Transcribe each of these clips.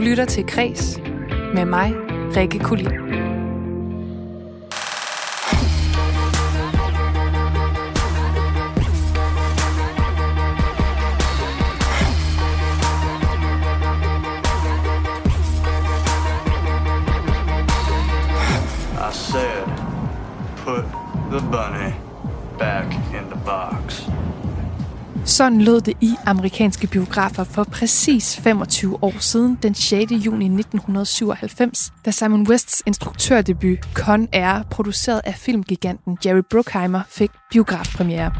Du lytter til Kreds med mig, Rikke Kulid. I said, put the bunny back in the box. Sådan lød det i amerikanske biografer for præcis 25 år siden, den 6. juni 1997, da Simon Wests instruktørdebut Con Air, produceret af filmgiganten Jerry Bruckheimer, fik biografpremiere.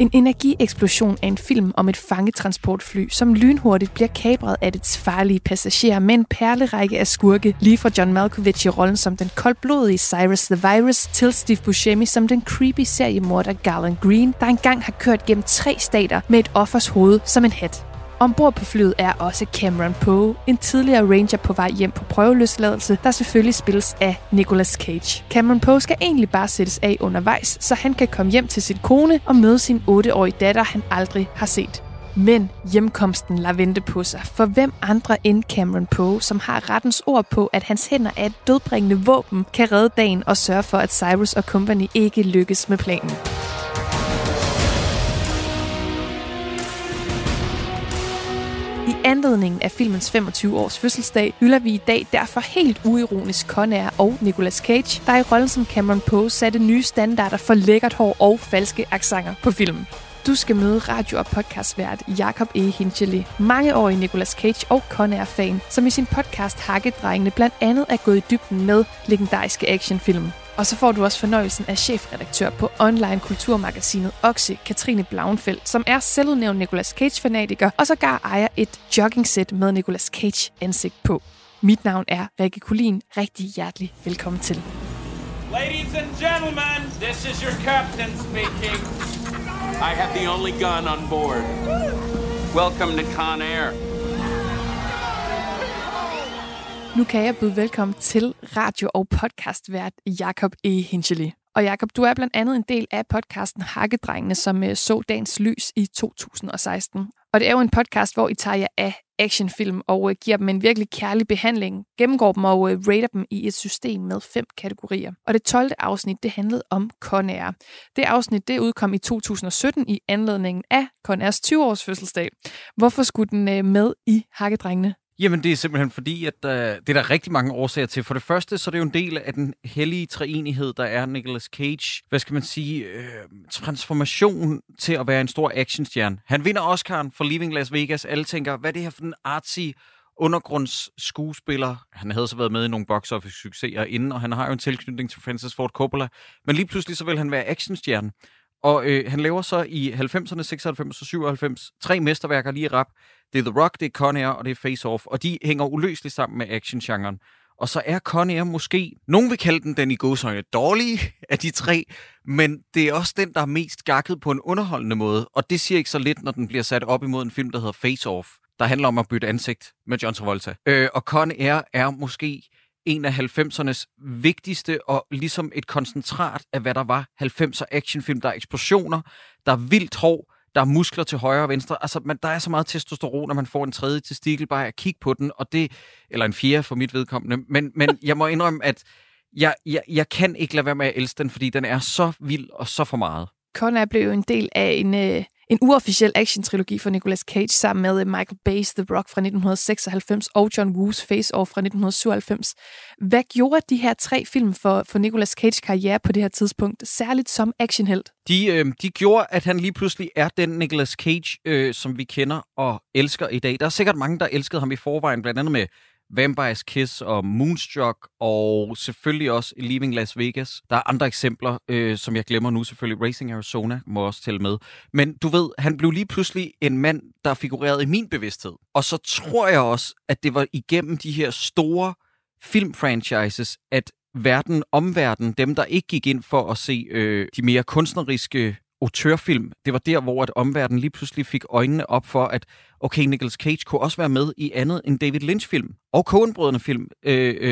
En energieksplosion af en film om et fangetransportfly, som lynhurtigt bliver kapret af dets farlige passagerer med en perlerække af skurke, lige fra John Malkovich i rollen som den koldblodige Cyrus the Virus, til Steve Buscemi som den creepy seriemorder Garland Green, der engang har kørt gennem 3 stater med et offers hoved som en hat. Ombord på flyet er også Cameron Poe, en tidligere ranger på vej hjem på prøveløsladelse, der selvfølgelig spilles af Nicolas Cage. Cameron Poe skal egentlig bare sættes af undervejs, så han kan komme hjem til sin kone og møde sin 8-årige datter, han aldrig har set. Men hjemkomsten lader vente på sig, for hvem andre end Cameron Poe, som har rettens ord på, at hans hænder er et dødbringende våben, kan redde dagen og sørge for, at Cyrus og company ikke lykkes med planen. I anledningen af filmens 25-års fødselsdag hylder vi i dag derfor helt uironisk Con Air og Nicolas Cage, der i rollen som Cameron Poe satte nye standarder for lækkert hår og falske accenter på filmen. Du skal møde radio- og podcastvært Jakob E. Hinchely, mangeårig Nicolas Cage og Con Air-fan, som i sin podcast Hakkedrengene blandt andet er gået i dybden med legendariske actionfilm. Og så får du også fornøjelsen af chefredaktør på online-kulturmagasinet OXE, Katrine Blauenfeldt, som er selvudnævnt Nicolas Cage-fanatiker og sågar ejer et jogging-sæt med Nicolas Cage-ansigt på. Mit navn er Rikke Kulin. Rigtig hjertelig velkommen til. Ladies and gentlemen, this is your captain speaking. I have the only gun on board. Welcome to Con Air. Nu kan jeg byde velkommen til radio- og podcastvært Jakob E. Hinchely. Og Jakob, du er blandt andet en del af podcasten Hakkedrengene, som så dagens lys i 2016. Og det er jo en podcast, hvor I tager jer af actionfilm og giver dem en virkelig kærlig behandling, gennemgår dem og rater dem i et system med 5 kategorier. Og det 12. afsnit, det handlede om Con Air. Det afsnit, det udkom i 2017 i anledningen af Con Airs 20-års fødselsdag. Hvorfor skulle den med i Hakkedrengene? Jamen, det er simpelthen fordi, at det er der rigtig mange årsager til. For det første, så er det jo en del af den hellige treenighed, der er Nicolas Cage. Hvad skal man sige? Transformation til at være en stor actionstjerne. Han vinder Oscar'en for Leaving Las Vegas. Alle tænker, hvad er det her for en artsy undergrundsskuespiller? Han havde så været med i nogle box office succeser inden, og han har jo en tilknytning til Francis Ford Coppola. Men lige pludselig så vil han være actionstjerne. Og han laver så i 90'erne, 96 og 97, 3 mesterværker lige i rap. Det er The Rock, det er Con Air, og det er Face Off. Og de hænger uløseligt sammen med actiongenren. Og så er Con Air måske, nogen vil kalde den i gåsøjne dårlige af de 3, men det er også den, der er mest gakket på en underholdende måde. Og det siger ikke så lidt, når den bliver sat op imod en film, der hedder Face Off, der handler om at bytte ansigt med John Travolta. Og Con Air er måske en af 90'ernes vigtigste og ligesom et koncentrat af, hvad der var 90'er actionfilm. Der er eksplosioner, der er vildt hår, der er muskler til højre og venstre. Altså, der er så meget testosteron, at man får en tredje testikel bare at kigge på den, og det, eller en fjerde for mit vedkommende. Men jeg må indrømme, at jeg kan ikke lade være med at elske den, fordi den er så vild og så for meget. Con Air blev jo en del af en uofficiel action-trilogi for Nicolas Cage sammen med Michael Bay's The Rock fra 1996 og John Woo's Face Off fra 1997. Hvad gjorde de her 3 film for Nicolas Cage karriere på det her tidspunkt, særligt som actionhelt? De gjorde, at han lige pludselig er den Nicolas Cage, som vi kender og elsker i dag. Der er sikkert mange, der elskede ham i forvejen, blandt andet med Vampire's Kiss og Moonstruck, og selvfølgelig også Leaving Las Vegas. Der er andre eksempler, som jeg glemmer nu selvfølgelig. Racing Arizona må også tælle med. Men du ved, han blev lige pludselig en mand, der figurerede i min bevidsthed. Og så tror jeg også, at det var igennem de her store filmfranchises, at omverdenen, dem der ikke gik ind for at se de mere kunstneriske autørfilm, det var der, hvor at omverdenen lige pludselig fik øjnene op for, at okay, Nicolas Cage kunne også være med i andet end David Lynch-film og Coen-brødrene-film.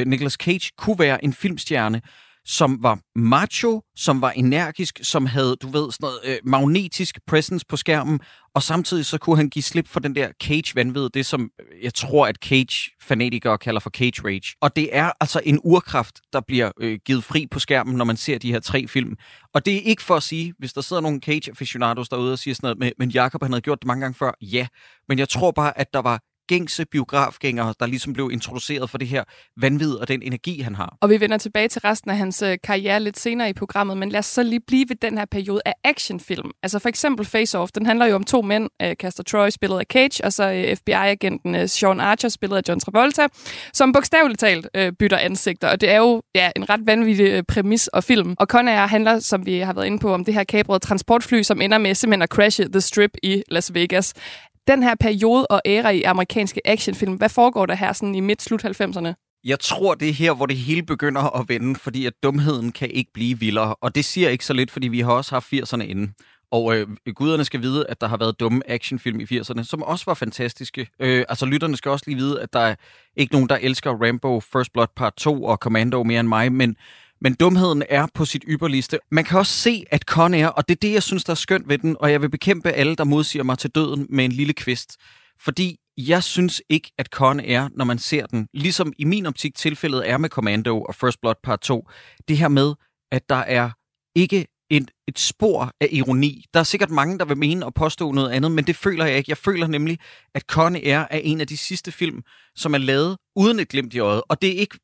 Nicolas Cage kunne være en filmstjerne, som var macho, som var energisk, som havde, du ved, sådan noget magnetisk presence på skærmen, og samtidig så kunne han give slip for den der Cage-vanvid, det som jeg tror, at Cage-fanatikere kalder for Cage Rage. Og det er altså en urkraft, der bliver givet fri på skærmen, når man ser de her tre film. Og det er ikke for at sige, hvis der sidder nogle Cage-aficionados derude og siger sådan noget, men Jakob, han havde gjort det mange gange før, ja. Men jeg tror bare, at der var gængse biografgængere, der ligesom blev introduceret for det her vanvid og den energi, han har. Og vi vender tilbage til resten af hans karriere lidt senere i programmet, men lad os så lige blive ved den her periode af actionfilm. Altså for eksempel Face Off, den handler jo om to mænd, Castor Troy spillet af Cage, og så FBI-agenten Sean Archer spillet af John Travolta, som bogstaveligt talt bytter ansigter, og det er jo ja, en ret vanvittig præmis og film. Og Con Air handler, som vi har været inde på, om det her kaprede transportfly, som ender med simpelthen at crashe The Strip i Las Vegas. Den her periode og æra i amerikanske actionfilm, hvad foregår der her sådan i midt-slut 90'erne? Jeg tror, det er her, hvor det hele begynder at vende, fordi at dumheden kan ikke blive vildere. Og det siger ikke så lidt, fordi vi har også haft 80'erne inde. Og guderne skal vide, at der har været dumme actionfilm i 80'erne, som også var fantastiske. Altså lytterne skal også lige vide, at der er ikke nogen, der elsker Rambo, First Blood Part 2 og Commando mere end mig, men dumheden er på sit ypperligste. Man kan også se, at Con Air, og det er det, jeg synes, der er skønt ved den, og jeg vil bekæmpe alle, der modsiger mig til døden med en lille kvist. Fordi jeg synes ikke, at Con Air, når man ser den, ligesom i min optik tilfældet er med Commando og First Blood Part 2, det her med, at der er ikke et spor af ironi. Der er sikkert mange, der vil mene og påstå noget andet, men det føler jeg ikke. Jeg føler nemlig, at Con Air er en af de sidste film, som er lavet uden et glimt i øjet, og det er ikke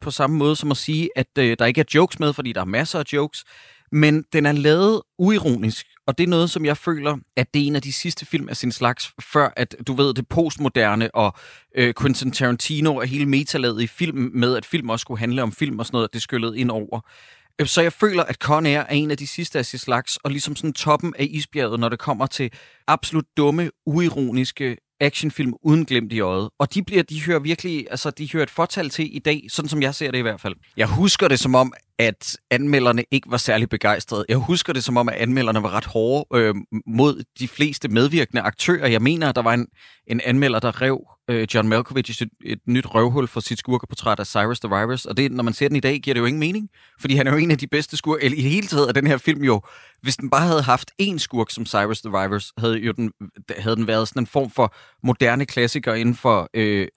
på samme måde som at sige, at der ikke er jokes med, fordi der er masser af jokes, men den er lavet uironisk, og det er noget, som jeg føler, at det er en af de sidste film af sin slags, før at, du ved, det postmoderne og Quentin Tarantino og hele metalaget i film med, at film også skulle handle om film og sådan noget, det skyllede ind over. Så jeg føler, at Con Air er en af de sidste af sin slags, og ligesom sådan toppen af isbjerget, når det kommer til absolut dumme, uironiske actionfilm uden glimt i øjet. Og de hører virkelig, altså de hører et fortal til i dag, sådan som jeg ser det i hvert fald. Jeg husker det som om, at anmelderne ikke var særlig begejstrede. Jeg husker det som om, at anmelderne var ret hårde mod de fleste medvirkende aktører. Jeg mener, at der var en anmelder, der rev John Malkovich et nyt røvhul for sit skurkeportræt af Cyrus the Virus, og det, når man ser den i dag, giver det jo ingen mening, fordi han er jo en af de bedste skurke, eller i det hele taget af den her film jo, hvis den bare havde haft én skurk som Cyrus the Virus, havde den været sådan en form for moderne klassiker inden for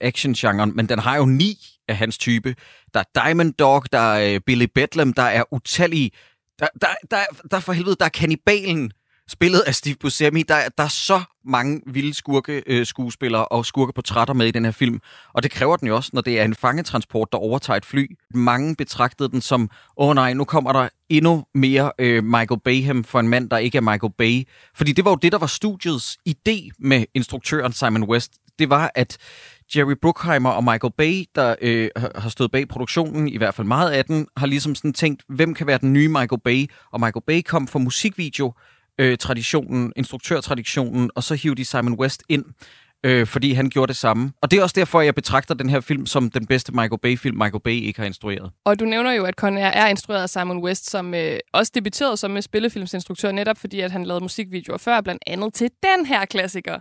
action-genren, men den har jo 9 af hans type. Der er Diamond Dog, der er Billy Bedlam, der er utallige, der for helvede, der er kannibalen, spillet af Steve Buscemi. Der er så mange vilde skurkeskuespillere og skurkeportrætter med i den her film. Og det kræver den jo også, når det er en fangetransport, der overtager et fly. Mange betragtede den som, nej, nu kommer der endnu mere Michael Bayhem for en mand, der ikke er Michael Bay. Fordi det var jo det, der var studiets idé med instruktøren Simon West. Det var, at Jerry Bruckheimer og Michael Bay, der har stået bag produktionen, i hvert fald meget af den, har ligesom sådan tænkt, hvem kan være den nye Michael Bay? Og Michael Bay kom for musikvideo, traditionen, instruktørtraditionen, og så hiver de Simon West ind, fordi han gjorde det samme. Og det er også derfor, jeg betragter den her film som den bedste Michael Bay-film, Michael Bay ikke har instrueret. Og du nævner jo, at Con Air er instrueret af Simon West, som også debuterede som spillefilmsinstruktør, netop fordi at han lavede musikvideoer før, blandt andet til den her klassiker.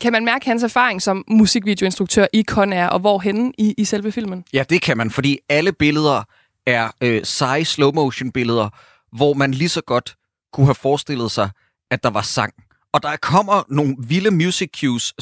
Kan man mærke hans erfaring som musikvideoinstruktør i Con Air, og hvorhenne i selve filmen? Ja, det kan man, fordi alle billeder er seje slow-motion-billeder, hvor man lige så godt kunne have forestillet sig, at der var sang. Og der kommer nogle vilde music cues,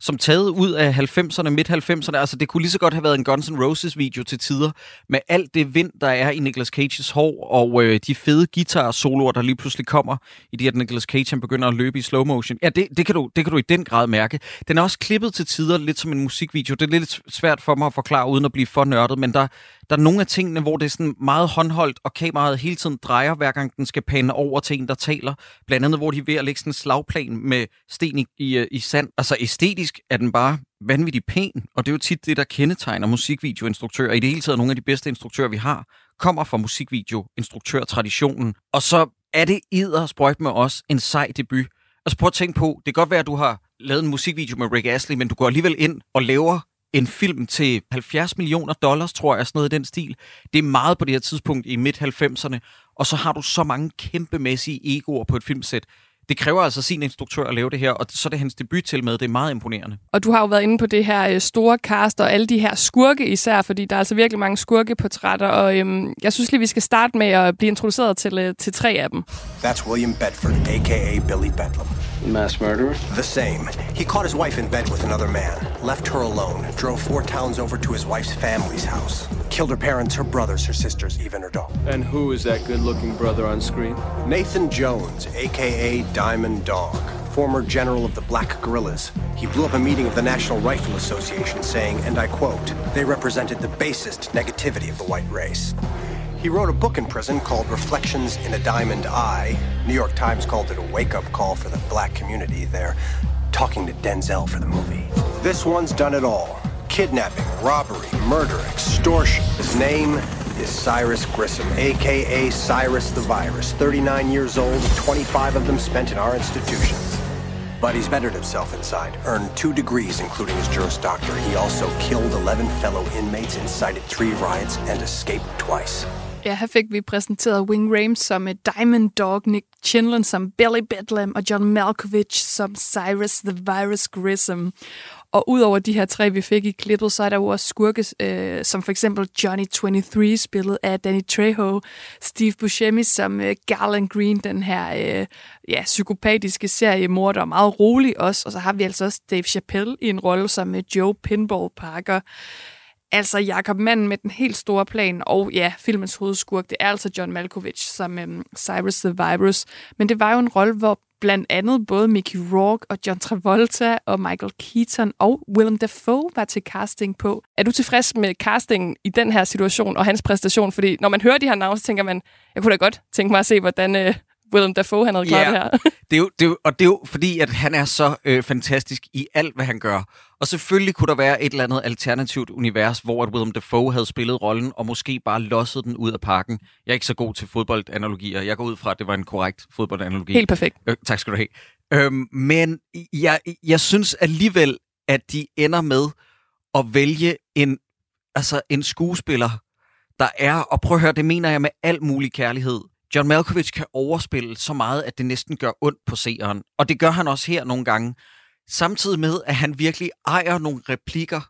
som taget ud af 90'erne, midt-90'erne. Altså, det kunne lige så godt have været en Guns N' Roses-video til tider, med alt det vind, der er i Nicolas Cages hår, og de fede guitar-soloer, der lige pludselig kommer, i det, at Nicolas Cage han begynder at løbe i slow motion. Ja, det kan du i den grad mærke. Den er også klippet til tider lidt som en musikvideo. Det er lidt svært for mig at forklare, uden at blive for nørdet, men der er nogle af tingene, hvor det er sådan meget håndholdt, og kameraet hele tiden drejer, hver gang den skal pande over til en, der taler. Blandt andet, hvor de er ved at lægge sådan en slagplan med sten i sand. Altså æstetisk er den bare vanvittigt pæn, og det er jo tit det, der kendetegner musikvideoinstruktører. I det hele taget nogle af de bedste instruktører, vi har, kommer fra musikvideoinstruktørtraditionen. Og så er det eddersprøjt med os en sej debut. Altså prøv at tænke på, det kan godt være, at du har lavet en musikvideo med Rick Astley, men du går alligevel ind og laver en film til $70 million, tror jeg, sådan noget i den stil. Det er meget på det her tidspunkt i midt-90'erne, og så har du så mange kæmpemæssige egoer på et filmsæt. Det kræver altså sin instruktør at lave det her, og så er det hans debut til med. Det er meget imponerende. Og du har jo været inde på det her store cast og alle de her skurke især, fordi der er altså virkelig mange skurkeportrætter, og jeg synes lige, vi skal starte med at blive introduceret til tre af dem. That's William Bedford, a.k.a. Billy Bedlam. Mass murderer? The same. He caught his wife in bed with another man, left her alone, drove 4 towns over to his wife's family's house, killed her parents, her brothers, her sisters, even her dog. And who is that good-looking brother on screen? Nathan Jones, a.k.a. Diamond Dog, former general of the Black Guerrillas. He blew up a meeting of the National Rifle Association saying, and I quote, they represented the basest negativity of the white race. He wrote a book in prison called Reflections in a Diamond Eye. New York Times called it a wake-up call for the black community. They're talking to Denzel for the movie. This one's done it all. Kidnapping, robbery, murder, extortion. His name is Cyrus Grissom, a.k.a. Cyrus the Virus, 39 years old, 25 of them spent in our institutions. But he's bettered himself inside, earned 2 degrees, including his Juris Doctor. He also killed 11 fellow inmates, incited 3 riots, and escaped twice. Ja, her fik vi præsenteret Ving Rhames som Diamond Dog, Nick Chinlund som Billy Bedlam og John Malkovich som Cyrus the Virus Grissom. Og udover de her tre, vi fik i klippet, så er der jo også skurke, som for eksempel Johnny 23, spillet af Danny Trejo, Steve Buscemi som Garland Green, den her psykopatiske seriemorder, og meget rolig også. Og så har vi altså også Dave Chappelle i en rolle som Joe Pinball Parker. Altså Jakob, manden med den helt store plan, og ja, filmens hovedskurk, det er altså John Malkovich som Cyrus the Virus. Men det var jo en rolle, hvor blandt andet både Mickey Rourke og John Travolta og Michael Keaton og Willem Dafoe var til casting på. Er du tilfreds med castingen i den her situation og hans præstation? Fordi når man hører de her navne, så tænker man, jeg kunne da godt tænke mig at se, hvordan Willem Dafoe han havde klaret det her. Det er jo fordi, at han er så fantastisk i alt, hvad han gør. Og selvfølgelig kunne der være et eller andet alternativt univers, hvor at Willem Dafoe havde spillet rollen og måske bare losset den ud af parken. Jeg er ikke så god til fodboldanalogier. Jeg går ud fra, at det var en korrekt fodboldanalogi. Helt perfekt. Tak skal du have. Men jeg synes alligevel, at de ender med at vælge en skuespiller, der er, og prøv at høre, det mener jeg med al mulig kærlighed, John Malkovich kan overspille så meget, at det næsten gør ondt på seeren. Og det gør han også her nogle gange. Samtidig med, at han virkelig ejer nogle replikker,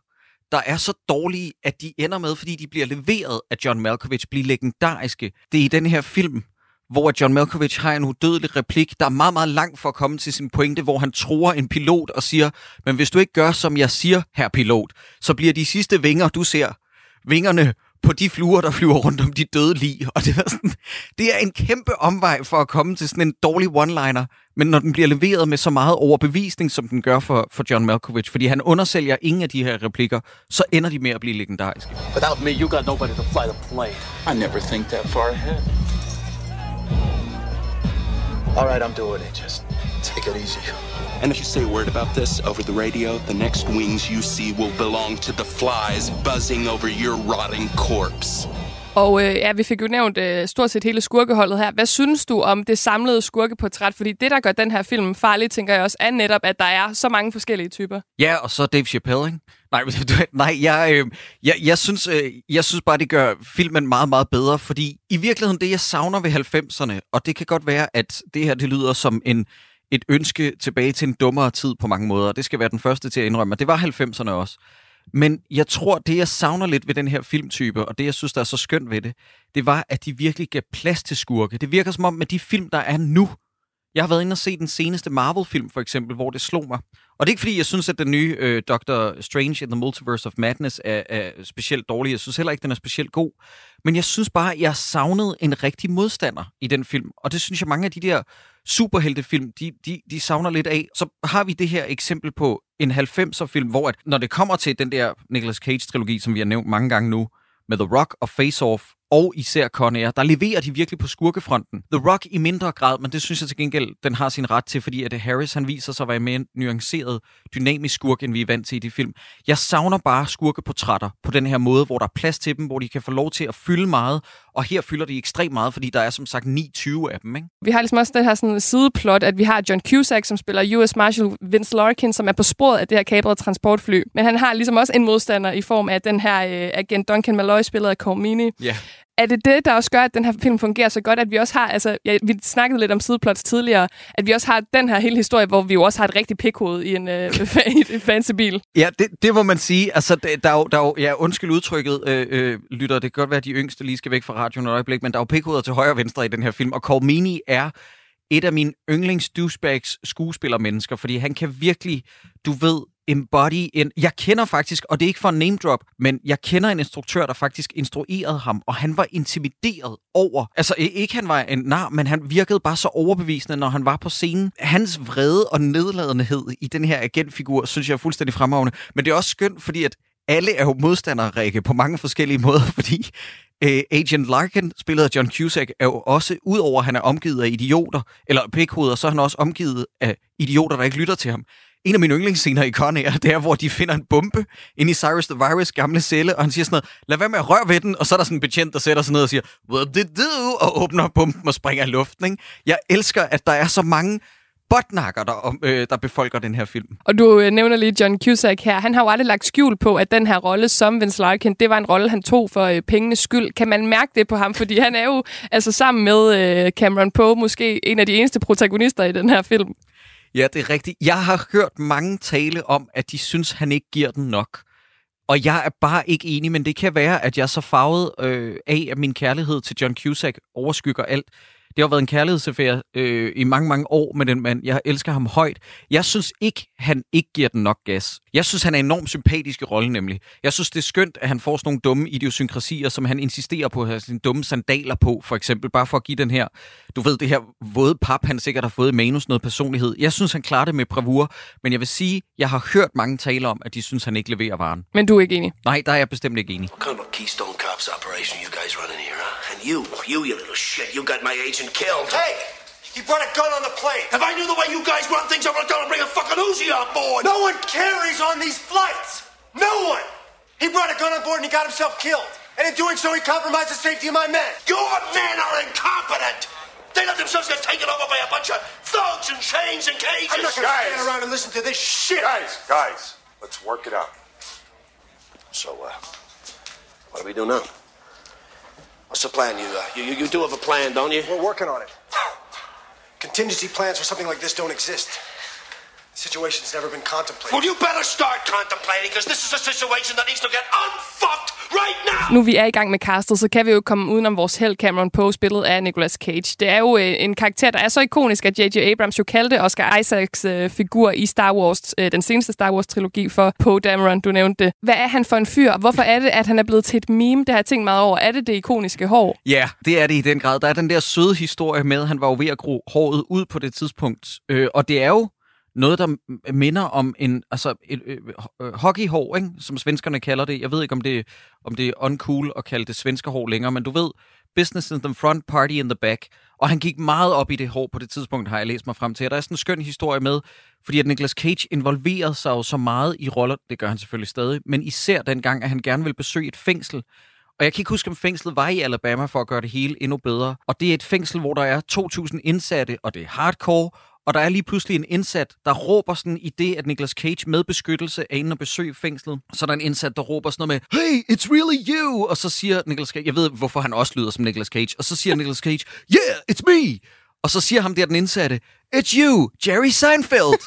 der er så dårlige, at de ender med, fordi de bliver leveret af John Malkovich, bliver legendariske. Det er i den her film, hvor John Malkovich har en udødelig replik, der er meget, meget langt for at komme til sin pointe, hvor han truer en pilot og siger, men hvis du ikke gør, som jeg siger, herr pilot, så bliver de sidste vinger, du ser, vingerne på de fluer, der flyver rundt om de døde lig. Og det er en kæmpe omvej for at komme til sådan en dårlig one-liner, men når den bliver leveret med så meget overbevisning, som den gør for John Malkovich, fordi han undersælger ingen af de her replikker, så ender de med at blive legendariske. Without me, you got nobody to fly the plane. I never think that far ahead. All right, I'm doing it. Just take it easy. And if you say a word about this over the radio, the next wings you see will belong to the flies buzzing over your rotting corpse. Og vi fik jo nævnt stort set hele skurkeholdet her. Hvad synes du om det samlede skurkeportræt? Fordi det, der gør den her film farlig, tænker jeg også, er netop, at der er så mange forskellige typer. Ja, og så Dave Chappelle, ikke? Jeg synes bare, det gør filmen meget, meget bedre, fordi i virkeligheden det, jeg savner ved 90'erne, og det kan godt være, at det her det lyder som et ønske tilbage til en dummere tid på mange måder, det skal være den første til at indrømme, og det var 90'erne også. Men jeg tror, det jeg savner lidt ved den her filmtype, og det jeg synes, der er så skønt ved det, det var, at de virkelig gav plads til skurke. Det virker som om, med de film, der er nu. Jeg har været inde og set den seneste Marvel-film, for eksempel, hvor det slog mig. Og det er ikke, fordi jeg synes, at den nye Doctor Strange in the Multiverse of Madness er specielt dårlig. Jeg synes heller ikke, den er specielt god. Men jeg synes bare, at jeg savnede en rigtig modstander i den film. Og det synes jeg, mange af de der superheltefilm, de savner lidt af. Så har vi det her eksempel på en 90'er-film, hvor at, når det kommer til den der Nicolas Cage-trilogi, som vi har nævnt mange gange nu, med The Rock og Face Off, og især Con Air, der leverer de virkelig på skurkefronten. The Rock i mindre grad, men det synes jeg til gengæld, den har sin ret til, fordi at Harris, han viser sig at være mere nuanceret, dynamisk skurk, end vi er vant til i de film. Jeg savner bare skurkeportrætter på den her måde, hvor der er plads til dem, hvor de kan få lov til at fylde meget, og her fylder de ekstremt meget, fordi der er som sagt 29 af dem, ikke? Vi har ligesom også den her sådan sideplot, at vi har John Cusack, som spiller US Marshal Vince Larkin, som er på sporet af det her kabrede transportfly. Men han har ligesom også en modstander i form af den her agent Duncan Malloy, spillet af Cormini. Ja. Er det det, der også gør, at den her film fungerer så godt, at vi også har, altså, ja, vi snakkede lidt om sideplots tidligere, at vi også har den her hele historie, hvor vi jo også har et rigtigt pikhoved i en fancy bil. Ja, det må man sige. Altså, der er jo, ja, undskyld udtrykket, lytter, det kan godt være, at de yngste lige skal væk fra radioen et øjeblik, men der er jo pikhoveder til højre og venstre i den her film, og Cormini er et af mine yndlings douchebags skuespillermennesker, fordi han kan virkelig, du ved, embody en... Jeg kender faktisk, og det er ikke for en name drop, men jeg kender en instruktør, der faktisk instruerede ham, og han var intimideret over... Altså, ikke han var en nar, men han virkede bare så overbevisende, når han var på scenen. Hans vrede og nedladenhed i den her agentfigur, synes jeg er fuldstændig fremragende. Men det er også skønt, fordi at alle er jo modstandere, Rikke, på mange forskellige måder, fordi... Agent Larkin, spillet af John Cusack, er jo også, udover at han er omgivet af idioter, eller pikhoveder, så er han også omgivet af idioter, der ikke lytter til ham. En af mine yndlingsscener i Con Air, det er, hvor de finder en bombe inde i Cyrus the Virus' gamle celle, og han siger sådan noget, lad være med at røre ved den, og så er der sådan en betjent, der sætter sig ned og siger, what did it do? Og åbner bomben og springer i luften, ikke? Jeg elsker, at der er så mange botnakker, der befolker den her film. Og du nævner lige John Cusack her. Han har jo aldrig lagt skjul på, at den her rolle som Vince Larkin, det var en rolle, han tog for pengenes skyld. Kan man mærke det på ham? Fordi han er jo altså sammen med Cameron Poe måske en af de eneste protagonister i den her film. Ja, det er rigtigt. Jeg har hørt mange tale om, at de synes, han ikke giver den nok. Og jeg er bare ikke enig, men det kan være, at jeg er så farvet af, at min kærlighed til John Cusack overskygger alt. Det har været en kærlighedsaffære i mange, mange år med den mand. Jeg elsker ham højt. Jeg synes ikke, han ikke giver den nok gas. Jeg synes, han er enormt sympatisk i rollen nemlig. Jeg synes, det er skønt, at han får sådan nogle dumme idiosynkrasier, som han insisterer på at have sine dumme sandaler på, for eksempel. Bare for at give den her, du ved, det her våde pap, han sikkert har fået i manus, noget personlighed. Jeg synes, han klarer det med bravur, men jeg vil sige, jeg har hørt mange tale om, at de synes, han ikke leverer varen. Men du er ikke enig? Nej, der er jeg bestemt ikke enig. You little shit, you got my agent killed. Hey, you brought a gun on the plane. If I knew the way you guys run things, I would have gone and bring a fucking Uzi on board. No one carries on these flights. No one. He brought a gun on board and he got himself killed. And in doing so, he compromised the safety of my men. Your men are incompetent. They let themselves get taken over by a bunch of thugs and chains and cages. I'm not going to stand around and listen to this shit. Guys, let's work it out. So, what do we do now? What's the plan? You do have a plan, don't you? We're working on it. Contingency plans for something like this don't exist. The situation's never been contemplated. Well, you better start contemplating, because this is a situation that needs to get unfucked right now! Nu vi er i gang med castet, så kan vi jo komme udenom vores held Cameron Poe, spillet af Nicolas Cage. Det er jo en karakter, der er så ikonisk, at J.J. Abrams jo kaldte Oscar Isaacs figur i Star Wars, den seneste Star Wars-trilogi for Poe Dameron, du nævnte det. Hvad er han for en fyr? Hvorfor er det, at han er blevet til et meme? Det har jeg tænkt meget over. Er det det ikoniske hår? Ja, det er det i den grad. Der er den der søde historie med, han var jo ved at gro håret ud på det tidspunkt. Og det er jo noget, der minder om et hockeyhår, ikke? Som svenskerne kalder det. Jeg ved ikke, om det er uncool at kalde det svenskerhår længere, men du ved, business in the front, party in the back. Og han gik meget op i det hår på det tidspunkt, har jeg læst mig frem til. Og der er sådan en skøn historie med, fordi at Nicolas Cage involverede sig jo så meget i roller, det gør han selvfølgelig stadig, men især dengang, at han gerne ville besøge et fængsel. Og jeg kan ikke huske, om fængslet var i Alabama for at gøre det hele endnu bedre. Og det er et fængsel, hvor der er 2.000 indsatte, og det er hardcore. Og der er lige pludselig en indsat, der råber sådan i det, at Nicolas Cage med beskyttelse er inde og besøge fængslet. Så der er en indsat, der råber sådan noget med, hey, it's really you! Og så siger Nicolas Cage, jeg ved, hvorfor han også lyder som Nicolas Cage. Og så siger Nicolas Cage, yeah, it's me! Og så siger ham der den indsatte, it's you, Jerry Seinfeld!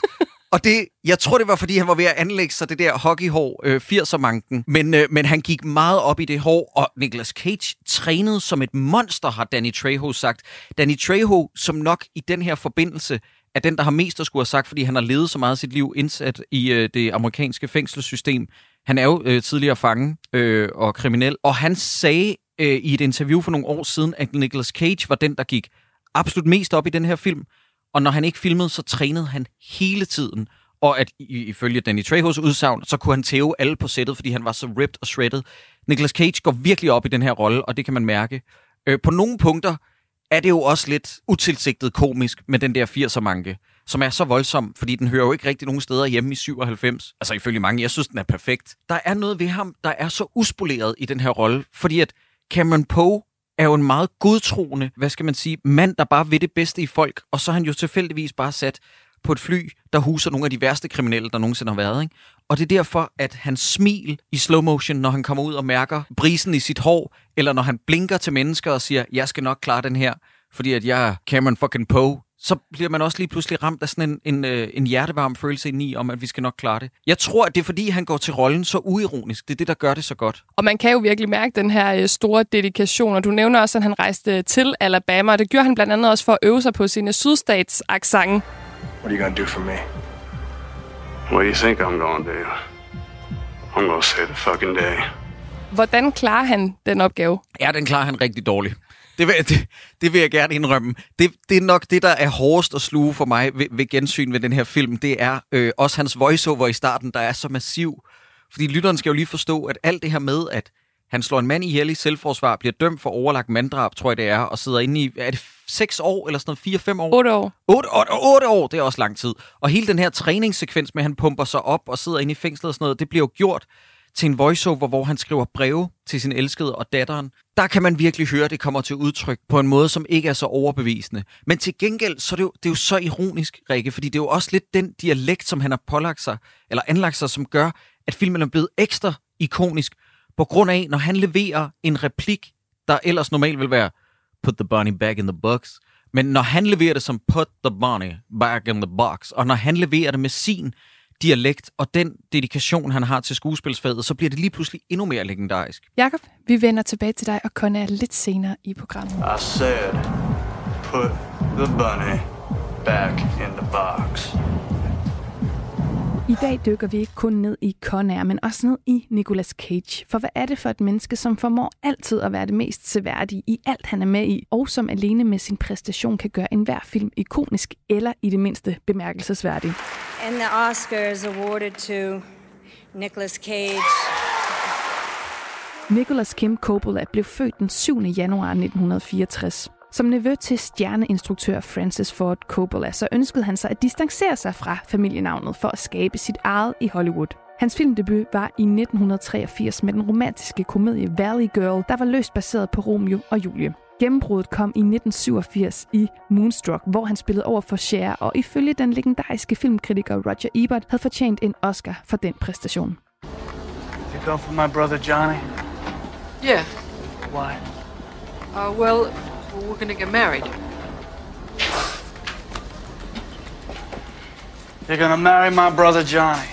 Og det, jeg tror, det var, fordi han var ved at anlægge sig det der hockeyhår, 80'er-manken. Men han gik meget op i det hår, og Nicolas Cage trænede som et monster, har Danny Trejo sagt. Danny Trejo, som nok i den her forbindelse er den, der har mest at skulle have sagt, fordi han har levet så meget af sit liv indsat i det amerikanske fængselssystem. Han er jo tidligere fange og kriminel, og han sagde i et interview for nogle år siden, at Nicolas Cage var den, der gik absolut mest op i den her film, og når han ikke filmede, så trænede han hele tiden, og at ifølge Danny Trejos udsagn, så kunne han tæve alle på sættet, fordi han var så ripped og shredded. Nicolas Cage går virkelig op i den her rolle, og det kan man mærke. På nogle punkter er det jo også lidt utilsigtet komisk med den der 80'er-manke, som er så voldsom, fordi den hører jo ikke rigtig nogen steder hjemme i 97. Altså ifølge mange, jeg synes, den er perfekt. Der er noget ved ham, der er så uspoleret i den her rolle, fordi at Cameron Poe er jo en meget godtroende, hvad skal man sige, mand, der bare vil det bedste i folk, og så er han jo tilfældigvis bare sat på et fly, der huser nogle af de værste kriminelle, der nogensinde har været, ikke? Og det er derfor, at han smil i slow motion, når han kommer ud og mærker brisen i sit hår, eller når han blinker til mennesker og siger, jeg skal nok klare den her, fordi at jeg er Cameron fucking Poe, så bliver man også lige pludselig ramt af sådan en hjertevarm følelse indeni, om at vi skal nok klare det. Jeg tror, at det er, fordi han går til rollen så uironisk. Det er det, der gør det så godt. Og man kan jo virkelig mærke den her store dedikation, og du nævner også, at han rejste til Alabama, og det gjorde han blandt andet også for at øve sig på sine sydstatsaksang. What are you gonna do for me? What do you think I'm gonna do? I'm gonna save the fucking day. Hvordan klarer han den opgave? Ja, den klarer han rigtig dårligt. Det vil jeg gerne indrømme. Det er nok det, der er hårdest at sluge for mig ved gensyn ved den her film. Det er også hans voiceover i starten, der er så massiv. Fordi lytteren skal jo lige forstå, at alt det her med, at han slår en mand ihjel i selvforsvar, bliver dømt for overlagt manddrab, tror jeg det er, og sidder inde i, er det 6 år eller sådan 4-5 år? 8 år. 8 år, det er også lang tid. Og hele den her træningssekvens med, at han pumper sig op og sidder inde i fængslet og sådan noget, det bliver jo gjort til en voiceover, hvor han skriver breve til sin elskede og datteren. Der kan man virkelig høre, at det kommer til udtryk på en måde, som ikke er så overbevisende. Men til gengæld, så det er jo så ironisk, Rikke, fordi det er jo også lidt den dialekt, som han har pålagt sig, eller anlagt sig, som gør, at filmen er blevet ekstra ikonisk, på grund af, når han leverer en replik, der ellers normalt vil være, put the bunny back in the box, men når han leverer det som, put the bunny back in the box, og når han leverer det med sin dialekt og den dedikation, han har til skuespilsfaget, så bliver det lige pludselig endnu mere legendarisk. Jakob, vi vender tilbage til dig og Con Air lidt senere i programmet. I said, put the bunny back in the box. I dag dykker vi ikke kun ned i Con Air, men også ned i Nicolas Cage. For hvad er det for et menneske, som formår altid at være det mest seværdige i alt, han er med i, og som alene med sin præstation kan gøre enhver film ikonisk eller i det mindste bemærkelsesværdig? And the Oscars awarded to Nicolas Cage. Nicolas Kim Coppola blev født den 7. januar 1964. Som nevø til stjerneinstruktør Francis Ford Coppola, så ønskede han sig at distancere sig fra familienavnet for at skabe sit eget i Hollywood. Hans filmdebut var i 1983 med den romantiske komedie Valley Girl, der var løst baseret på Romeo og Julie. Gennembruddet kom i 1987 i Moonstruck, hvor han spillede over for Cher, og ifølge den legendariske filmkritiker Roger Ebert havde fortjent en Oscar for den præstation. You come from my brother Johnny? Yeah. Why? Well, we're gonna get married. You're gonna marry my brother Johnny.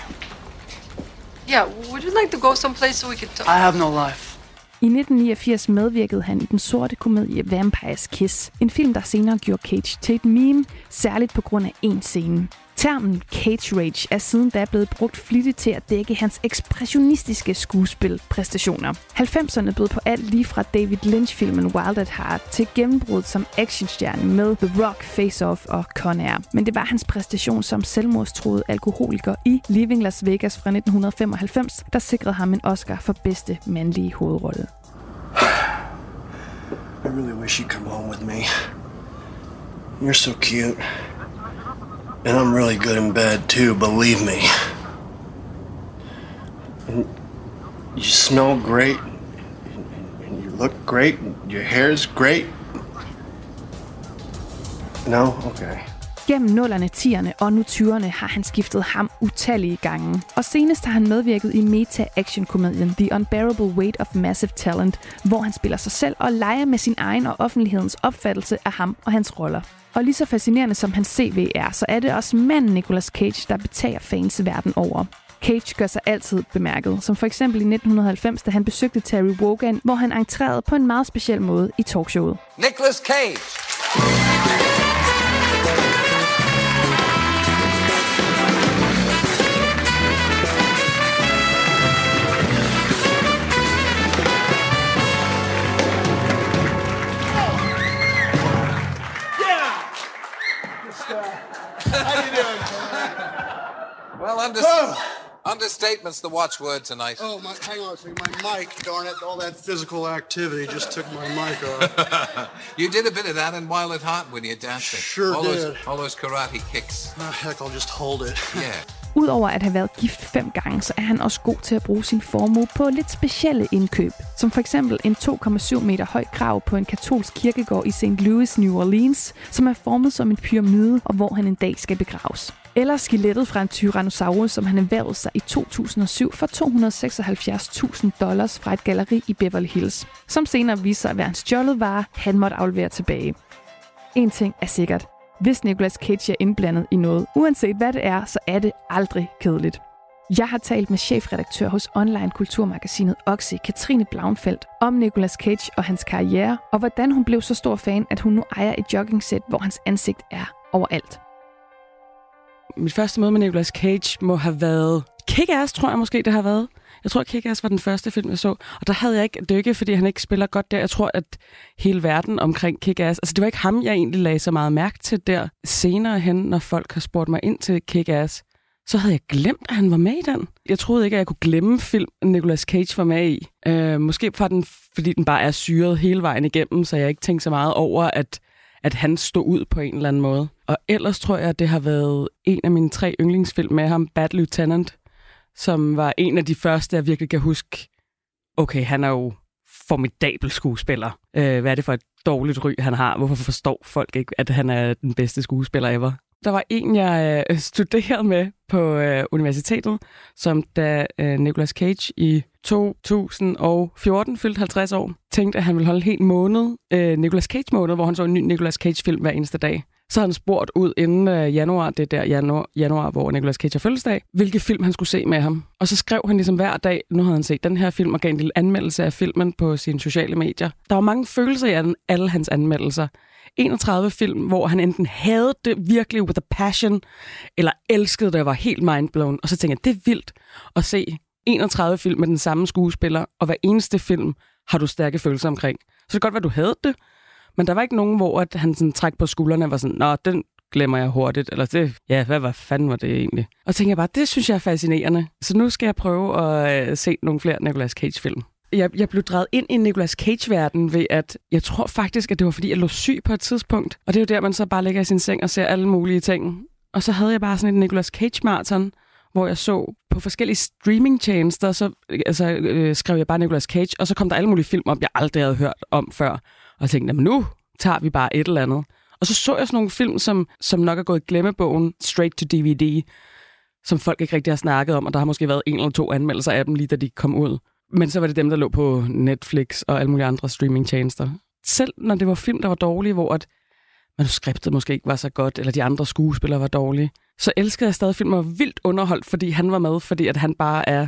Yeah, would you like to go someplace so we could talk? I have no life. I 1989 medvirkede han i den sorte komedie Vampire's Kiss, en film, der senere gjorde Cage til et meme, særligt på grund af én scene. Termen Cage Rage er siden da blevet brugt flittigt til at dække hans ekspressionistiske skuespilpræstationer. 90'erne bød på alt lige fra David Lynch-filmen Wild at Heart til gennembruddet som actionstjerne med The Rock, Face Off og Con Air. Men det var hans præstation som selvmordstruet alkoholiker i Leaving Las Vegas fra 1995, der sikrede ham en Oscar for bedste mandlige hovedrolle. I really wish you'd come home with me. You're so cute. And I'm really good in bed too, believe me. And you smell great, and you look great, and your hair's great. No? Okay. Gennem 0'erne, 10'erne og nu 20'erne har han skiftet ham utallige gange. Og senest har han medvirket i meta-action-komedien The Unbearable Weight of Massive Talent, hvor han spiller sig selv og leger med sin egen og offentlighedens opfattelse af ham og hans roller. Og lige så fascinerende som hans CV er, så er det også manden Nicolas Cage, der betager fans verden over. Cage gør sig altid bemærket, som for eksempel i 1990, da han besøgte Terry Wogan, hvor han entrerede på en meget speciel måde i talkshowet. Nicolas Cage! Well, understatement's the watchword tonight. Oh, hang on a second, my mic, darn it, all that physical activity just took my mic off. You did a bit of that in Wild at Heart when you danced. Sure all did. All those karate kicks. Oh, heck, I'll just hold it. Yeah. Udover at have været gift 5 gange, så er han også god til at bruge sin formue på lidt specielle indkøb, som for eksempel en 2,7 meter høj grav på en katolsk kirkegård i St. Louis, New Orleans, som er formet som en pyramide, og hvor han en dag skal begraves. Eller skelettet fra en tyrannosaurus, som han erhvervede sig i 2007 for $276.000 fra et galleri i Beverly Hills, som senere viste sig at være en stjålet vare, han måtte aflevere tilbage. En ting er sikkert. Hvis Nicolas Cage er indblandet i noget, uanset hvad det er, så er det aldrig kedeligt. Jeg har talt med chefredaktør hos online-kulturmagasinet OXE, Katrine Blauenfeldt, om Nicolas Cage og hans karriere, og hvordan hun blev så stor fan, at hun nu ejer et jogging-sæt, hvor hans ansigt er overalt. Mit første møde med Nicolas Cage må have været Kick-Ass, tror jeg måske det har været. Jeg tror, at Kick-Ass var den første film, jeg så. Og der havde jeg ikke dykket, fordi han ikke spiller godt der. Jeg tror, at hele verden omkring Kick-Ass... Altså, det var ikke ham, jeg egentlig lagde så meget mærke til der. Senere hen, når folk har spurgt mig ind til Kick-Ass, så havde jeg glemt, at han var med i den. Jeg troede ikke, at jeg kunne glemme film, Nicolas Cage var med i. Måske fordi den bare er syret hele vejen igennem, så jeg ikke tænkte så meget over, at han stod ud på en eller anden måde. Og ellers tror jeg, at det har været en af mine 3 yndlingsfilm med ham, Bad Lieutenant, som var en af de første, jeg virkelig kan huske, okay, han er jo formidabel skuespiller. Hvad er det for et dårligt ry, han har? Hvorfor forstår folk ikke, at han er den bedste skuespiller ever? Der var en, jeg studerede med på universitetet, som da Nicolas Cage i 2014 fyldte 50 år, tænkte, at han ville holde en hel måned, Nicolas Cage-måned, hvor han så en ny Nicolas Cage-film hver eneste dag. Så han spurgt ud inden januar, det der januar, hvor Nicolas Cage har fødselsdag, hvilke film han skulle se med ham. Og så skrev han ligesom hver dag, nu havde han set den her film, og gav en lille anmeldelse af filmen på sine sociale medier. Der var mange følelser i alle hans anmeldelser. 31 film, hvor han enten havde det virkelig with a passion, eller elskede det og var helt mindblown. Og så tænkte jeg, det er vildt at se 31 film med den samme skuespiller, og hver eneste film har du stærke følelser omkring. Så det kan godt være, du havde det, men der var ikke nogen, hvor at han sådan træk på skuldrene og var sådan, nå, den glemmer jeg hurtigt. Eller det, ja, hvad fanden var det egentlig? Og tænkte jeg bare, det synes jeg er fascinerende. Så nu skal jeg prøve at se nogle flere Nicolas Cage-film. Jeg blev drejet ind i Nicolas Cage-verden ved, at jeg tror faktisk, at det var, fordi jeg lå syg på et tidspunkt. Og det er jo der, man så bare ligger i sin seng og ser alle mulige ting. Og så havde jeg bare sådan et Nicolas Cage-marathon, hvor jeg så på forskellige streaming-tjenester, så skrev jeg bare Nicolas Cage, og så kom der alle mulige film op, jeg aldrig havde hørt om før. Og tænkte, jamen nu tager vi bare et eller andet. Og så jeg sådan nogle film, som nok er gået i glemmebogen, straight to DVD, som folk ikke rigtig har snakket om, og der har måske været 1 eller 2 anmeldelser af dem, lige da de kom ud. Men så var det dem, der lå på Netflix og alle mulige andre streamingtjenester. Selv når det var film, der var dårlige, hvor at manuskriptet måske ikke var så godt, eller de andre skuespillere var dårlige, så elskede jeg stadig film, og var vildt underholdt, fordi han var med, fordi at han bare er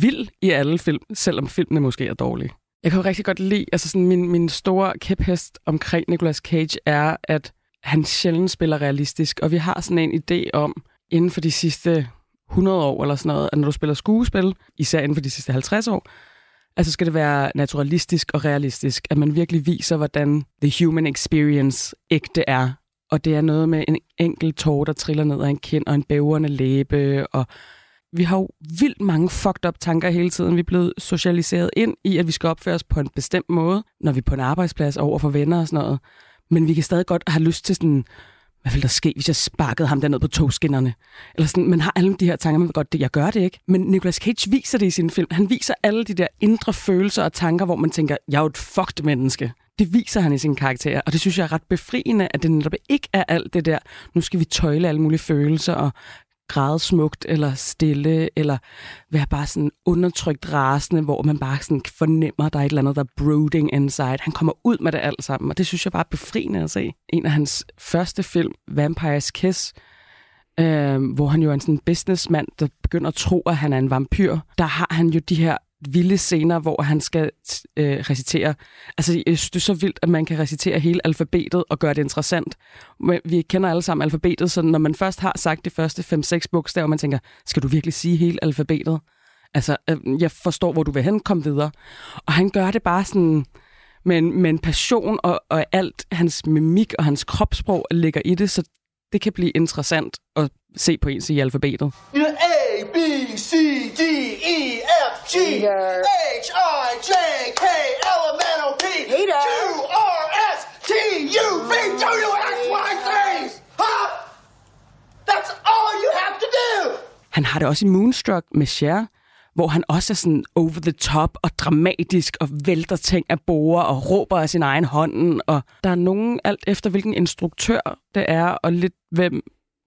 vild i alle film, selvom filmene måske er dårlige. Jeg kan jo rigtig godt lide, altså sådan min store kæphest omkring Nicolas Cage er, at han sjældent spiller realistisk, og vi har sådan en idé om, inden for de sidste 100 år eller sådan noget, at når du spiller skuespil, især inden for de sidste 50 år, altså skal det være naturalistisk og realistisk, at man virkelig viser, hvordan the human experience ægte er, og det er noget med en enkelt tår, der triller ned ad en kind, og en bævrende læbe, og... Vi har jo vildt mange fucked up tanker hele tiden. Vi er blevet socialiseret ind i, at vi skal opføre os på en bestemt måde, når vi er på en arbejdsplads over for venner og sådan noget. Men vi kan stadig godt have lyst til sådan, hvad ville der ske, hvis jeg sparkede ham dernede på togskinnerne? Eller sådan, man har alle de her tanker, man ved godt, jeg gør det ikke. Men Nicolas Cage viser det i sin film. Han viser alle de der indre følelser og tanker, hvor man tænker, jeg er jo et fucked menneske. Det viser han i sin karakter, og det synes jeg er ret befriende, at det netop ikke er alt det der, nu skal vi tøjle alle mulige følelser og græde smukt eller stille, eller være bare sådan undertrykt rasende, hvor man bare sådan fornemmer, at der er et eller andet, der er brooding inside. Han kommer ud med det alt sammen, og det synes jeg bare er befriende at se. En af hans første film, Vampire's Kiss, hvor han jo er en sådan businessmand, der begynder at tro, at han er en vampyr. Der har han jo de her vilde scener, hvor han skal recitere. Altså, jeg synes, det er så vildt, at man kan recitere hele alfabetet og gøre det interessant. Men vi kender alle sammen alfabetet, så når man først har sagt de første 5-6 bogstaver, man tænker, skal du virkelig sige hele alfabetet? Altså, jeg forstår, hvor du vil hen, kom videre. Og han gør det bare sådan med en passion, og alt hans mimik og hans kropssprog ligger i det, så det kan blive interessant at se på ens i alfabetet. A, B, C, D, E, F, G, H, I, J, K, L, M, N, O, P, Q, R, S, T, U, V, W, X, Y, Z! Huh? That's all you have to do! Han har det også i Moonstruck med Cher, hvor han også er sådan over the top og dramatisk og vælter ting af bordet og råber af sin egen hånd. Og der er nogen alt efter, hvilken instruktør det er, og lidt hvem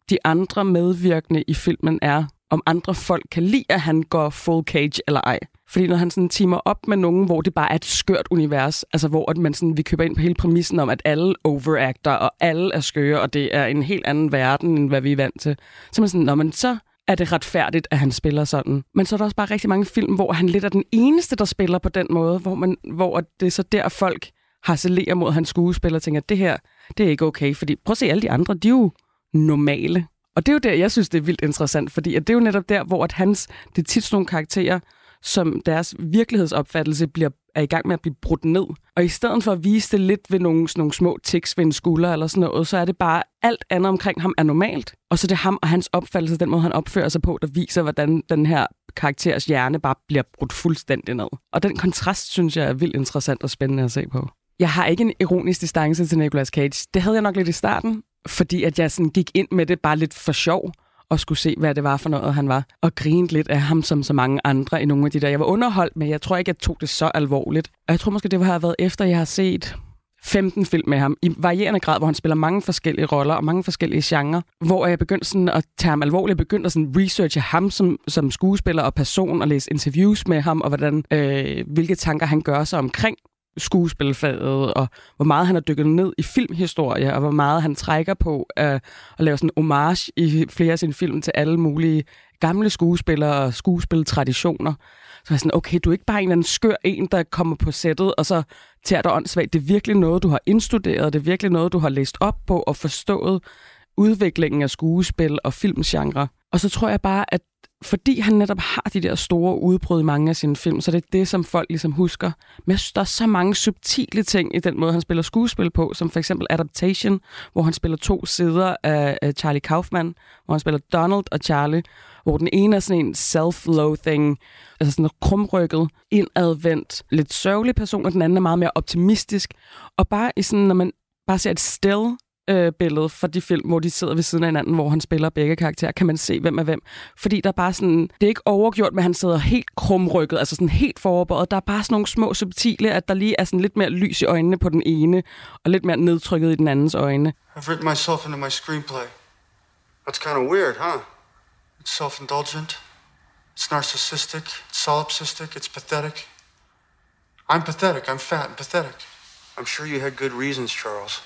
de andre medvirkende i filmen er. Om andre folk kan lide, at han går full cage eller ej. Fordi når han sådan timer op med nogen, hvor det bare er et skørt univers, altså hvor man sådan, vi køber ind på hele præmissen om, at alle overacter, og alle er skøre, og det er en helt anden verden, end hvad vi er vant til. Så man sådan, men så er det retfærdigt, at han spiller sådan. Men så er der også bare rigtig mange film, hvor han lidt er den eneste, der spiller på den måde, hvor det er så der, folk harcelerer mod hans skuespiller og tænker, at det her, det er ikke okay. Fordi prøv at se, alle de andre, de er jo normale. Og det er jo der, jeg synes, det er vildt interessant, fordi at det er jo netop der, hvor at det er tit sådan nogle karakterer, som deres virkelighedsopfattelse er i gang med at blive brudt ned. Og i stedet for at vise det lidt ved nogle små tics ved en skulder eller sådan noget, så er det bare alt andet omkring ham er normalt. Og så er det ham og hans opfattelse, den måde han opfører sig på, der viser, hvordan den her karakteres hjerne bare bliver brudt fuldstændig ned. Og den kontrast, synes jeg, er vildt interessant og spændende at se på. Jeg har ikke en ironisk distance til Nicolas Cage. Det havde jeg nok lidt i starten, fordi at jeg sådan gik ind med det bare lidt for sjov og skulle se, hvad det var for noget, han var. Og grinte lidt af ham, som så mange andre i nogle af de der. Jeg var underholdt, men jeg tror ikke, jeg tog det så alvorligt. Og jeg tror måske, det har været efter, jeg har set 15 film med ham, i varierende grad, hvor han spiller mange forskellige roller og mange forskellige genrer, hvor jeg begyndte sådan at tage ham alvorligt. Jeg begyndte at sådan researche ham som skuespiller og person, og læse interviews med ham, og hvilke tanker han gør sig omkring skuespilfaget, og hvor meget han har dykket ned i filmhistorie, og hvor meget han trækker på at lave sådan en homage i flere af sine film til alle mulige gamle skuespillere og skuespiltraditioner. Så var sådan, okay, du er ikke bare en eller anden skør en, der kommer på sættet, og så tager dig åndssvagt. Det er virkelig noget, du har indstuderet, det er virkelig noget, du har læst op på og forstået udviklingen af skuespil og filmgenre. Og så tror jeg bare, at fordi han netop har de der store udbrud i mange af sine film, så det er det, som folk ligesom husker. Men jeg synes, der er så mange subtile ting i den måde, han spiller skuespil på, som for eksempel Adaptation, hvor han spiller to sider af Charlie Kaufman, hvor han spiller Donald og Charlie, hvor den ene er sådan en self-loathing, altså sådan en krumrykket, indadvendt, lidt sørgelig person, og den anden er meget mere optimistisk. Og bare i sådan, når man bare ser et sted billede fra de film, hvor de sidder ved siden af hinanden, hvor han spiller begge karakterer, kan man se, hvem er hvem. Fordi der er bare sådan, det er ikke overgjort, men han sidder helt krumrykket, altså sådan helt foroverbøjet. Der er bare sådan nogle små subtile, at der lige er sådan lidt mere lys i øjnene på den ene, og lidt mere nedtrykket i den andens øjne. I've written myself into my screenplay. That's kind of weird, huh? It's self-indulgent. It's narcissistic. It's solipsistic. It's pathetic. I'm pathetic. I'm fat and pathetic. I'm sure you had good reasons, Charles.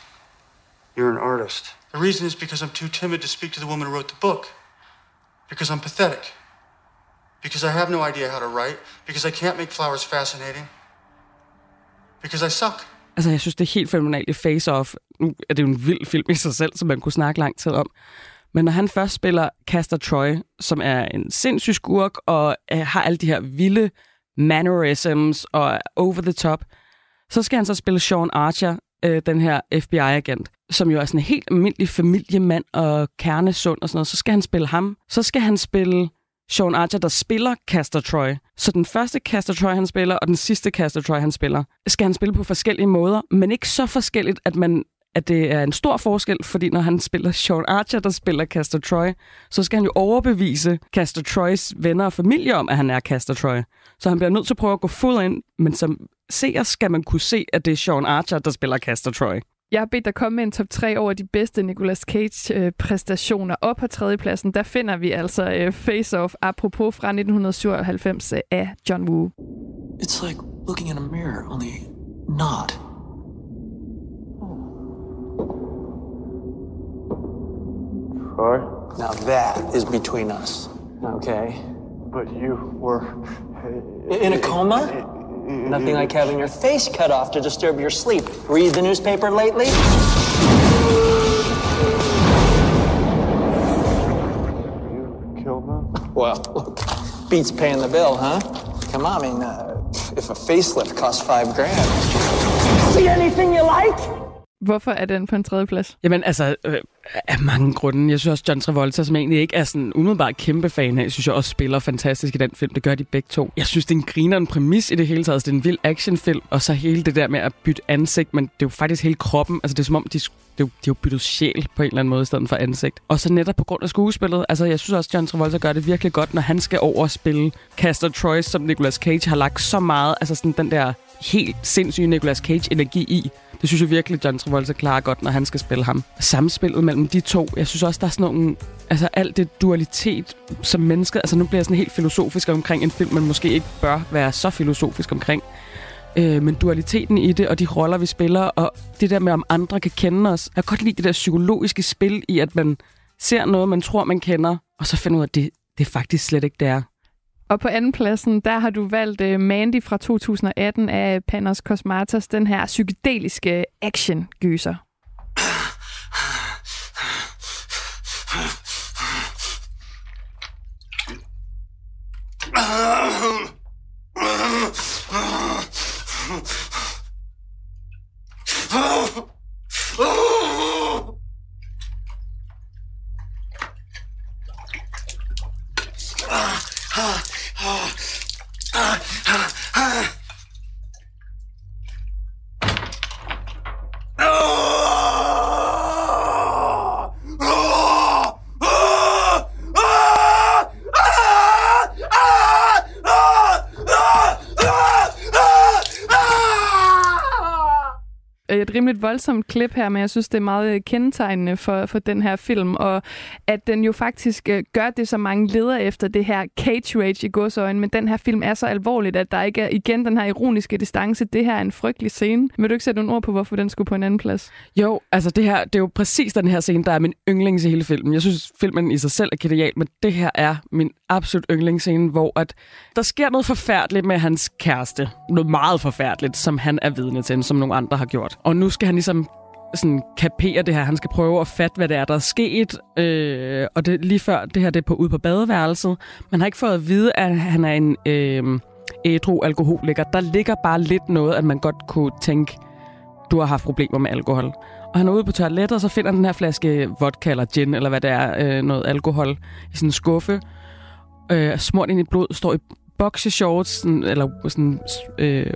You're an artist. The reason is because I'm too timid to speak to the woman who wrote the book. Because I'm pathetic. Because I have no idea how to write. Because I can't make flowers fascinating. Because I suck. Altså, jeg synes, det er helt fænomenalt i Face Off. Nu er det jo en vild film i sig selv, som man kunne snakke lang tid om. Men når han først spiller Castor Troy, som er en sindssyg skurk, og har alle de her vilde mannerisms og over the top, så skal han så spille Sean Archer, den her FBI-agent, som jo er sådan en helt almindelig familiemand og kernesund og sådan noget, så skal han spille ham. Så skal han spille Sean Archer, der spiller Castor Troy. Så den første Castor Troy, han spiller, og den sidste Castor Troy, han spiller, skal han spille på forskellige måder, men ikke så forskelligt, at det er en stor forskel, fordi når han spiller Sean Archer, der spiller Castor Troy, så skal han jo overbevise Castor Troys venner og familie om, at han er Castor Troy. Så han bliver nødt til at prøve at gå fuld ind, men som seer skal man kunne se, at det er Sean Archer, der spiller Castor Troy. Jeg har bedt dig komme med en top 3 over de bedste Nicolas Cage-præstationer. Og på tredjepladsen, der finder vi altså Face Off, apropos fra 1997 af John Woo. It's like looking in a mirror, only not. Troy? Now that is between us, okay? But you were in a coma? Nothing like having your face cut off to disturb your sleep. Read the newspaper lately? You killed them? Well, look, beats paying the bill, huh? Come on, I mean, if a facelift costs $5,000. See anything you like? Hvorfor er den på en tredjeplads? Jamen altså, af mange grunde. Jeg synes også, John Travolta, som egentlig ikke er sådan umiddelbart kæmpe fan af, synes jeg også spiller fantastisk i den film. Det gør de begge to. Jeg synes, det er en grineren præmis i det hele taget. Altså, det er en vild actionfilm, og så hele det der med at bytte ansigt, men det er jo faktisk hele kroppen. Altså, det er som om, de har byttet sjæl på en eller anden måde i stedet for ansigt. Og så netop på grund af skuespillet. Altså, jeg synes også, John Travolta gør det virkelig godt, når han skal over og spille Castor Troy, som Nicolas Cage har lagt så meget. Altså, sådan den der helt sindssyge Nicolas Cage-energi i. Det synes jeg virkelig, John Travolta klarer godt, når han skal spille ham. Samspillet mellem de to. Jeg synes også, der er sådan nogle... Altså alt det dualitet som mennesket... Altså nu bliver jeg sådan helt filosofisk omkring en film, man måske ikke bør være så filosofisk omkring. Men dualiteten i det, og de roller, vi spiller, og det der med, om andre kan kende os. Jeg kan godt lide det der psykologiske spil i, at man ser noget, man tror, man kender, og så finder ud af, at det faktisk slet ikke det er. Og på andenpladsen, der har du valgt Mandy fra 2018 af Panos Cosmatos, den her psykedeliske action-gyser. Et voldsomt klip her, men jeg synes, det er meget kendetegnende for den her film, og at den jo faktisk gør det, så mange leder efter, det her cage rage i godsøjne, men den her film er så alvorligt, at der ikke er igen den her ironiske distance. Det her er en frygtelig scene. Vil du ikke sætte nogle ord på, hvorfor den skulle på en anden plads? Jo, altså det her, det er jo præcis den her scene, der er min yndlings i hele filmen. Jeg synes, filmen i sig selv er genial, men det her er min absolut yndlingsscene, hvor at der sker noget forfærdeligt med hans kæreste. Noget meget forfærdeligt, som han er vidne til, som nogle andre har gjort. Og nu skal han ligesom sådan kapere det her. Han skal prøve at fatte, hvad det er, der er sket. Og det, lige før det her, det er ude på badeværelset. Man har ikke fået at vide, at han er en ædru alkoholiker. Der ligger bare lidt noget, at man godt kunne tænke, du har haft problemer med alkohol. Og han er ude på toilettet, og så finder han den her flaske vodka eller gin, eller hvad det er, noget alkohol i sådan en skuffe. Smurt ind i blod, står i boxershorts, eller sådan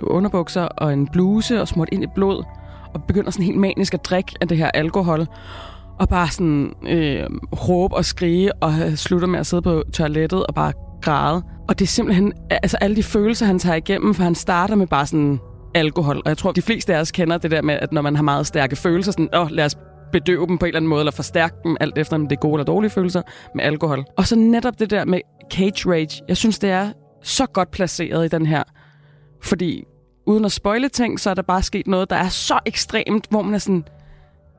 underbukser, og en bluse, og smurt ind i blod. Og begynder sådan helt manisk at drikke af det her alkohol, og bare sådan råbe og skrige, og slutter med at sidde på toilettet og bare græde. Og det er simpelthen altså alle de følelser, han tager igennem, for han starter med bare sådan alkohol. Og jeg tror, de fleste af os kender det der med, at når man har meget stærke følelser, sådan, lad os bedøve dem på en eller anden måde, eller forstærke dem, alt efter om det er gode eller dårlige følelser, med alkohol. Og så netop det der med cage rage, jeg synes, det er så godt placeret i den her, fordi... Uden at spoile ting, så er der bare sket noget, der er så ekstremt, hvor man er sådan...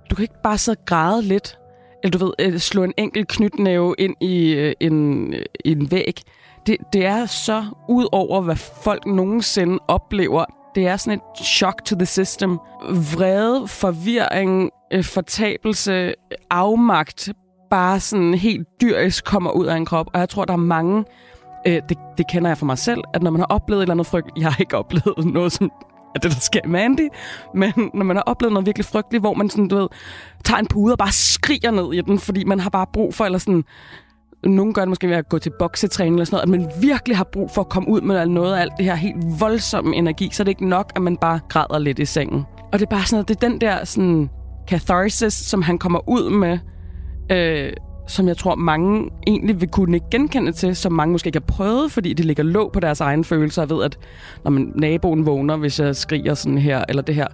Du kan ikke bare sidde og græde lidt, eller du ved, slå en enkelt knytnæve ind i en væg. Det er så ud over, hvad folk nogensinde oplever. Det er sådan et shock to the system. Vrede, forvirring, fortabelse, afmagt, bare sådan helt dyrisk kommer ud af en krop. Og jeg tror, der er mange... Det kender jeg for mig selv, at når man har oplevet et eller andet frygteligt... Jeg har ikke oplevet noget, som er det, der sker i Mandy. Men når man har oplevet noget virkelig frygteligt, hvor man sådan, du ved, tager en pude og bare skriger ned i den, fordi man har bare brug for... Eller sådan, nogen gør det måske ved at gå til boksetræning eller sådan noget, at man virkelig har brug for at komme ud med noget af alt det her helt voldsomme energi. Så er det ikke nok, at man bare græder lidt i sengen. Og det er bare sådan noget, det er den der sådan, catharsis, som han kommer ud med... som jeg tror, mange egentlig vil kunne ikke genkende til, som mange måske ikke har prøvet, fordi det ligger låg på deres egen følelser. Jeg ved, at når man, naboen vågner, hvis jeg skriger sådan her, eller det her.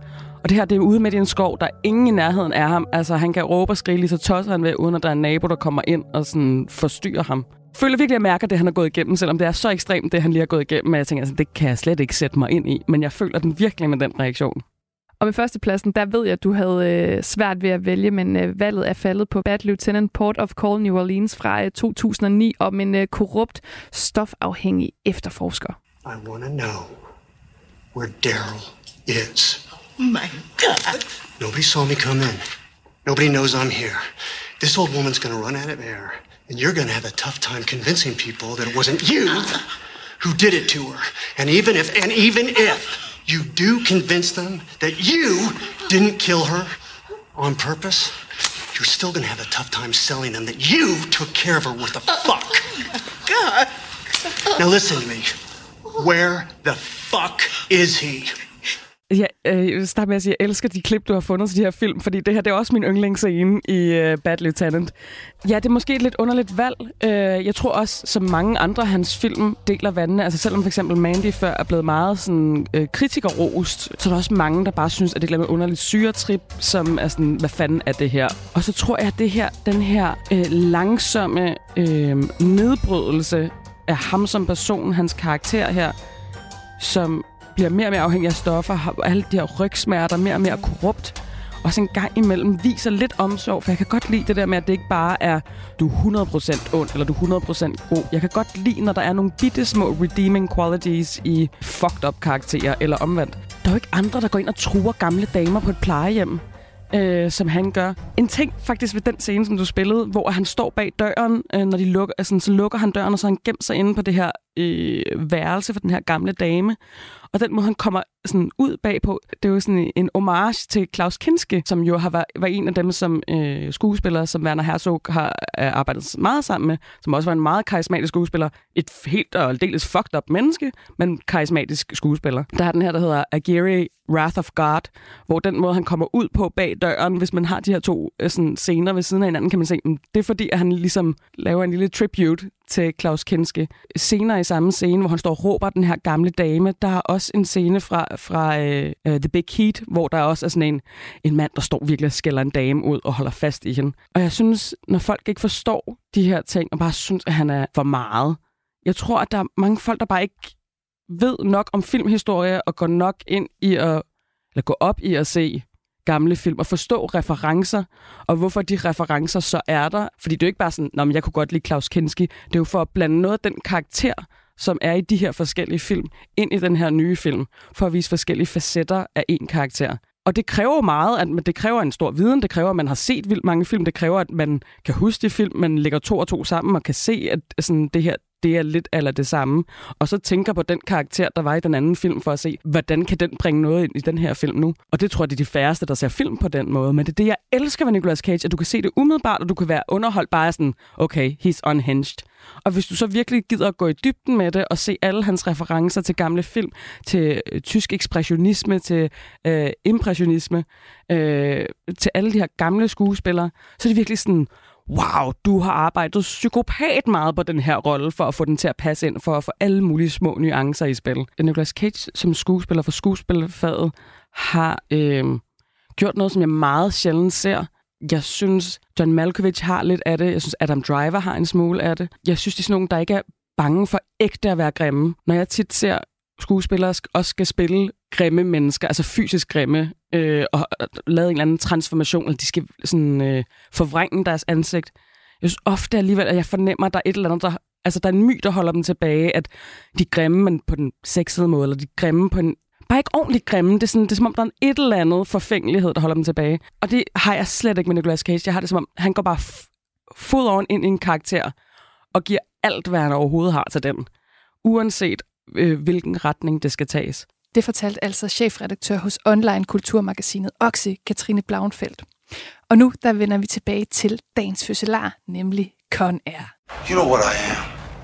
Og det her, det er ude midt i en skov, der ingen i nærheden af ham. Altså, han kan råbe og skrige, lige så tosser han ved, uden at der er en nabo, der kommer ind og sådan forstyrrer ham. Jeg føler virkelig, at jeg mærker det, han har gået igennem, selvom det er så ekstremt, det han lige har gået igennem. Men jeg tænker, altså, det kan jeg slet ikke sætte mig ind i. Men jeg føler den virkelig med den reaktion. Og med førstepladsen, der ved jeg, at du havde svært ved at vælge, men valget er faldet på Bad Lieutenant Port of Call New Orleans fra 2009 om en korrupt, stofafhængig efterforsker. I want to know where Daryl is. Oh my God! Nobody saw me come in. Nobody knows I'm here. This old woman's going to run out of air, and you're going to have a tough time convincing people that it wasn't you who did it to her. And even if... You do convince them that you didn't kill her. on purpose, you're still gonna have a tough time selling them that you took care of her with a fuck. God. Now listen to me. Where the fuck is he? Ja, jeg vil starte med at sige, at jeg elsker de klip, du har fundet til de her film, fordi det her, det er også min yndlingsscene i Bad Lieutenant. Ja, det er måske et lidt underligt valg. Jeg tror også, som mange andre, hans film deler vandene. Altså selvom for eksempel Mandy før er blevet meget sådan, kritikerrost, så er der også mange, der bare synes, at det er et underligt syretrip, som er sådan, hvad fanden er det her? Og så tror jeg, at det her, den her langsomme nedbrydelse af ham som person, hans karakter her, som bliver mere og mere afhængig af stoffer, har alle de her rygsmerter, mere og mere korrupt, og så en gang imellem viser lidt omsorg, for jeg kan godt lide det der med, at det ikke bare er, du er 100% ond, eller du er 100% god. Jeg kan godt lide, når der er nogle bitte små redeeming qualities i fucked up karakterer, eller omvendt. Der er jo ikke andre, der går ind og truer gamle damer på et plejehjem, som han gør. En ting faktisk ved den scene, som du spillede, hvor han står bag døren, når de lukker, altså, så lukker han døren, og så han gemt sig inde på det her værelse for den her gamle dame. Og den måde, han kommer sådan ud bagpå, det er jo sådan en homage til Klaus Kinski, som jo har været en af dem, som skuespillere, som Werner Herzog har arbejdet meget sammen med, som også var en meget karismatisk skuespiller. Et helt og aldeles fucked up menneske, men karismatisk skuespiller. Der er den her, der hedder Aguirre, Wrath of God, hvor den måde, han kommer ud på bag døren, hvis man har de her to sådan, scener ved siden af hinanden, kan man se, det er fordi, at han ligesom laver en lille tribute til Klaus Kinski. Senere i samme scene, hvor han står og råber den her gamle dame, der er også en scene fra The Big Heat, hvor der også er sådan en mand, der står virkelig og skælder en dame ud og holder fast i hende. Og jeg synes, når folk ikke forstår de her ting, og bare synes, at han er for meget, jeg tror, at der er mange folk, der bare ikke ved nok om filmhistorie, og går nok ind i at, eller går op i at se gamle film, og forstå referencer, og hvorfor de referencer så er der. Fordi det er jo ikke bare sådan, nå, men jeg kunne godt lide Klaus Kinski. Det er jo for at blande noget af den karakter, som er i de her forskellige film, ind i den her nye film, for at vise forskellige facetter af én karakter. Og det kræver meget, at det kræver en stor viden, det kræver, at man har set vildt mange film, det kræver, at man kan huske de film, man lægger to og to sammen, og kan se, at sådan, det her, det er lidt eller det samme. Og så tænker på den karakter, der var i den anden film, for at se, hvordan kan den bringe noget ind i den her film nu? Og det tror jeg, det er de færreste, der ser film på den måde. Men det er det, jeg elsker ved Nicolas Cage, at du kan se det umiddelbart, og du kan være underholdt bare sådan, okay, he's unhinged. Og hvis du så virkelig gider at gå i dybden med det, og se alle hans referencer til gamle film, til tysk ekspressionisme, til impressionisme, til alle de her gamle skuespillere, så er det virkelig sådan, wow, du har arbejdet psykopat meget på den her rolle, for at få den til at passe ind, for at få alle mulige små nuancer i spil. Nicolas Cage som skuespiller for skuespilfaget har gjort noget, som jeg meget sjældent ser. Jeg synes, John Malkovich har lidt af det. Jeg synes, Adam Driver har en smule af det. Jeg synes, de er sådan nogen, der ikke er bange for ægte at være grimme. Når jeg tit ser skuespillere også skal spille grimme mennesker, altså fysisk grimme, og lave en eller anden transformation, eller de skal sådan, forvrænge deres ansigt. Jeg synes ofte alligevel, at jeg fornemmer, at der er et eller andet, der er en my, der holder dem tilbage, at de er grimme, men på den sexede måde, eller de er grimme på en bare ikke ordentligt grimme. Det er, sådan, det er som om, der er et eller andet forfængelighed, der holder dem tilbage. Og det har jeg slet ikke med Nicolas Cage. Jeg har det som om, han går bare full on ind i en karakter, og giver alt, hvad han overhovedet har til den. Uanset hvilken retning det skal tages. Det fortalte altså chefredaktør hos online-kulturmagasinet OXE, Katrine Blauenfeldt. Og nu der vender vi tilbage til dagens fødselar, nemlig Con Air. You know what I am.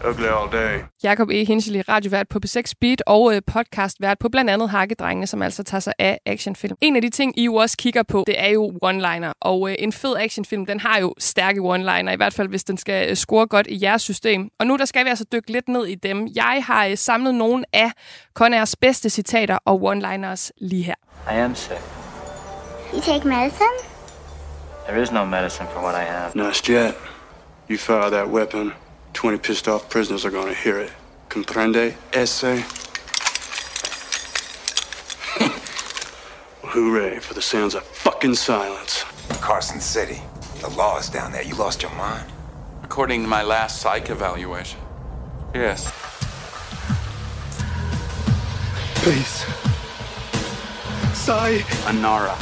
Ugly all day. Jakob E. Hinchely, radiovært på B6 Beat og podcastvært på blandt andet Hakkedrengene, som altså tager sig af actionfilm. En af de ting, I jo også kigger på, det er jo one-liner. Og en fed actionfilm, den har jo stærke one-liner, i hvert fald hvis den skal score godt i jeres system. Og nu der skal vi altså dykke lidt ned i dem. Jeg har samlet nogle af Con Airs bedste citater og one-liners lige her. I am sick. You take medicine? There is no medicine for what I have. Not yet. You fire that weapon. 20 pissed off prisoners are going to hear it. Comprende? Ese? Hooray for the sounds of fucking silence. Carson City. The law is down there. You lost your mind? According to my last psych evaluation. Yes. Please. Sai. Anara.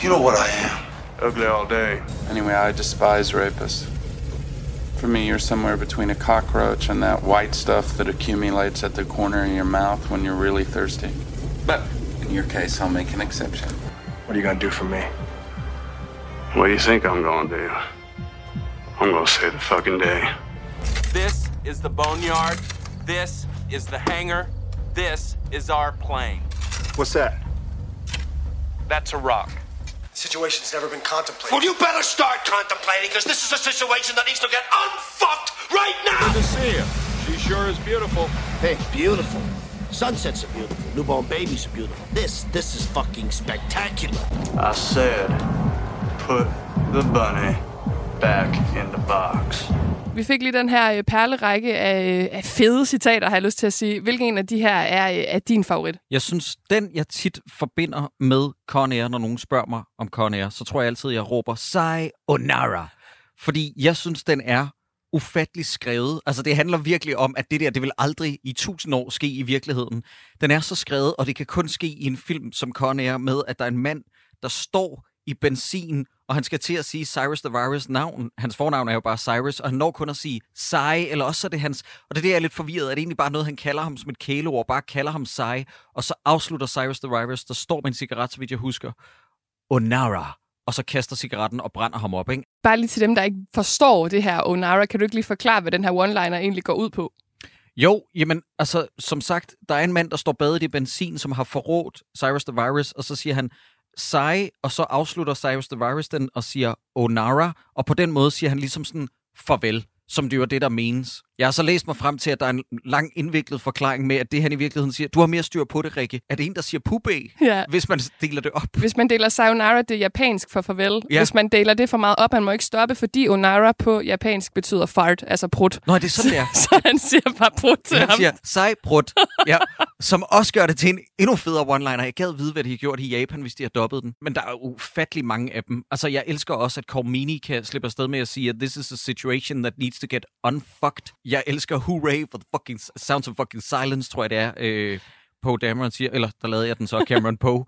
You know what I am. Ugly all day. Anyway, I despise rapists. For me, you're somewhere between a cockroach and that white stuff that accumulates at the corner of your mouth when you're really thirsty. But in your case, I'll make an exception. What are you gonna do for me? What do you think I'm gonna do? I'm gonna save the fucking day. This is the boneyard. This is the hangar. This is our plane. What's that? That's a rock. The situation's never been contemplated. Well, you better start contemplating, because this is a situation that needs to get unfucked right now! Good to see you. She sure is beautiful. Hey, beautiful. Sunsets are beautiful. Newborn babies are beautiful. This is fucking spectacular. I said, put the bunny back in the box. Vi fik lige den her perlerække af fede citater, har jeg lyst til at sige. Hvilken en af de her er din favorit? Jeg synes, den jeg tit forbinder med Con Air, når nogen spørger mig om Con Air, så tror jeg altid, jeg råber sayonara. Fordi jeg synes, den er ufattelig skrevet. Altså, det handler virkelig om, at det der, det vil aldrig i 1000 år ske i virkeligheden. Den er så skrevet, og det kan kun ske i en film som Con Air, med at der er en mand, der står i benzin, og han skal til at sige Cyrus the Virus navn. Hans fornavn er jo bare Cyrus, og han når kun at sige Sai, eller også er det hans... Og det er det, jeg er lidt forvirret, at det egentlig bare noget, han kalder ham som et kæleord, bare kalder ham Sai, og så afslutter Cyrus the Virus, der står med en cigaret, så vidt jeg husker, Onara, og så kaster cigaretten og brænder ham op, ikke? Bare lige til dem, der ikke forstår det her Onara, kan du ikke lige forklare, hvad den her one-liner egentlig går ud på? Jo, jamen, altså, som sagt, der er en mand, der står badet i benzin, som har forrådt Cyrus the Virus, og så siger han Sai, og så afslutter Cyrus the Virus den og siger Onara, og på den måde siger han ligesom sådan farvel, som det var det, der menes. Jeg har så læst mig frem til, at der er en lang indviklet forklaring med, at det han i virkeligheden siger, du har mere styr på det, Rikke. Er det en, der siger pube, ja, hvis man deler det op? Hvis man deler sayonara, det er japansk for farvel. Ja. Hvis man deler det for meget op, han må ikke stoppe, fordi onara på japansk betyder fart, altså prut. Nå, det er sådan, det er. Så han siger bare prut til ham. Han siger sej prut, ja, som også gør det til en endnu federe one-liner. Jeg gad vide, hvad de har gjort i Japan, hvis de har dobbet den. Men der er ufattelig mange af dem. Altså, jeg elsker også, at Cormini kan slippe afsted med at sige, at this is a situation that needs to get unfucked. Jeg elsker Hooray for the fucking Sounds of Fucking Silence, tror jeg det er, Poe Dameron siger, eller der lavede jeg den så, Cameron Poe.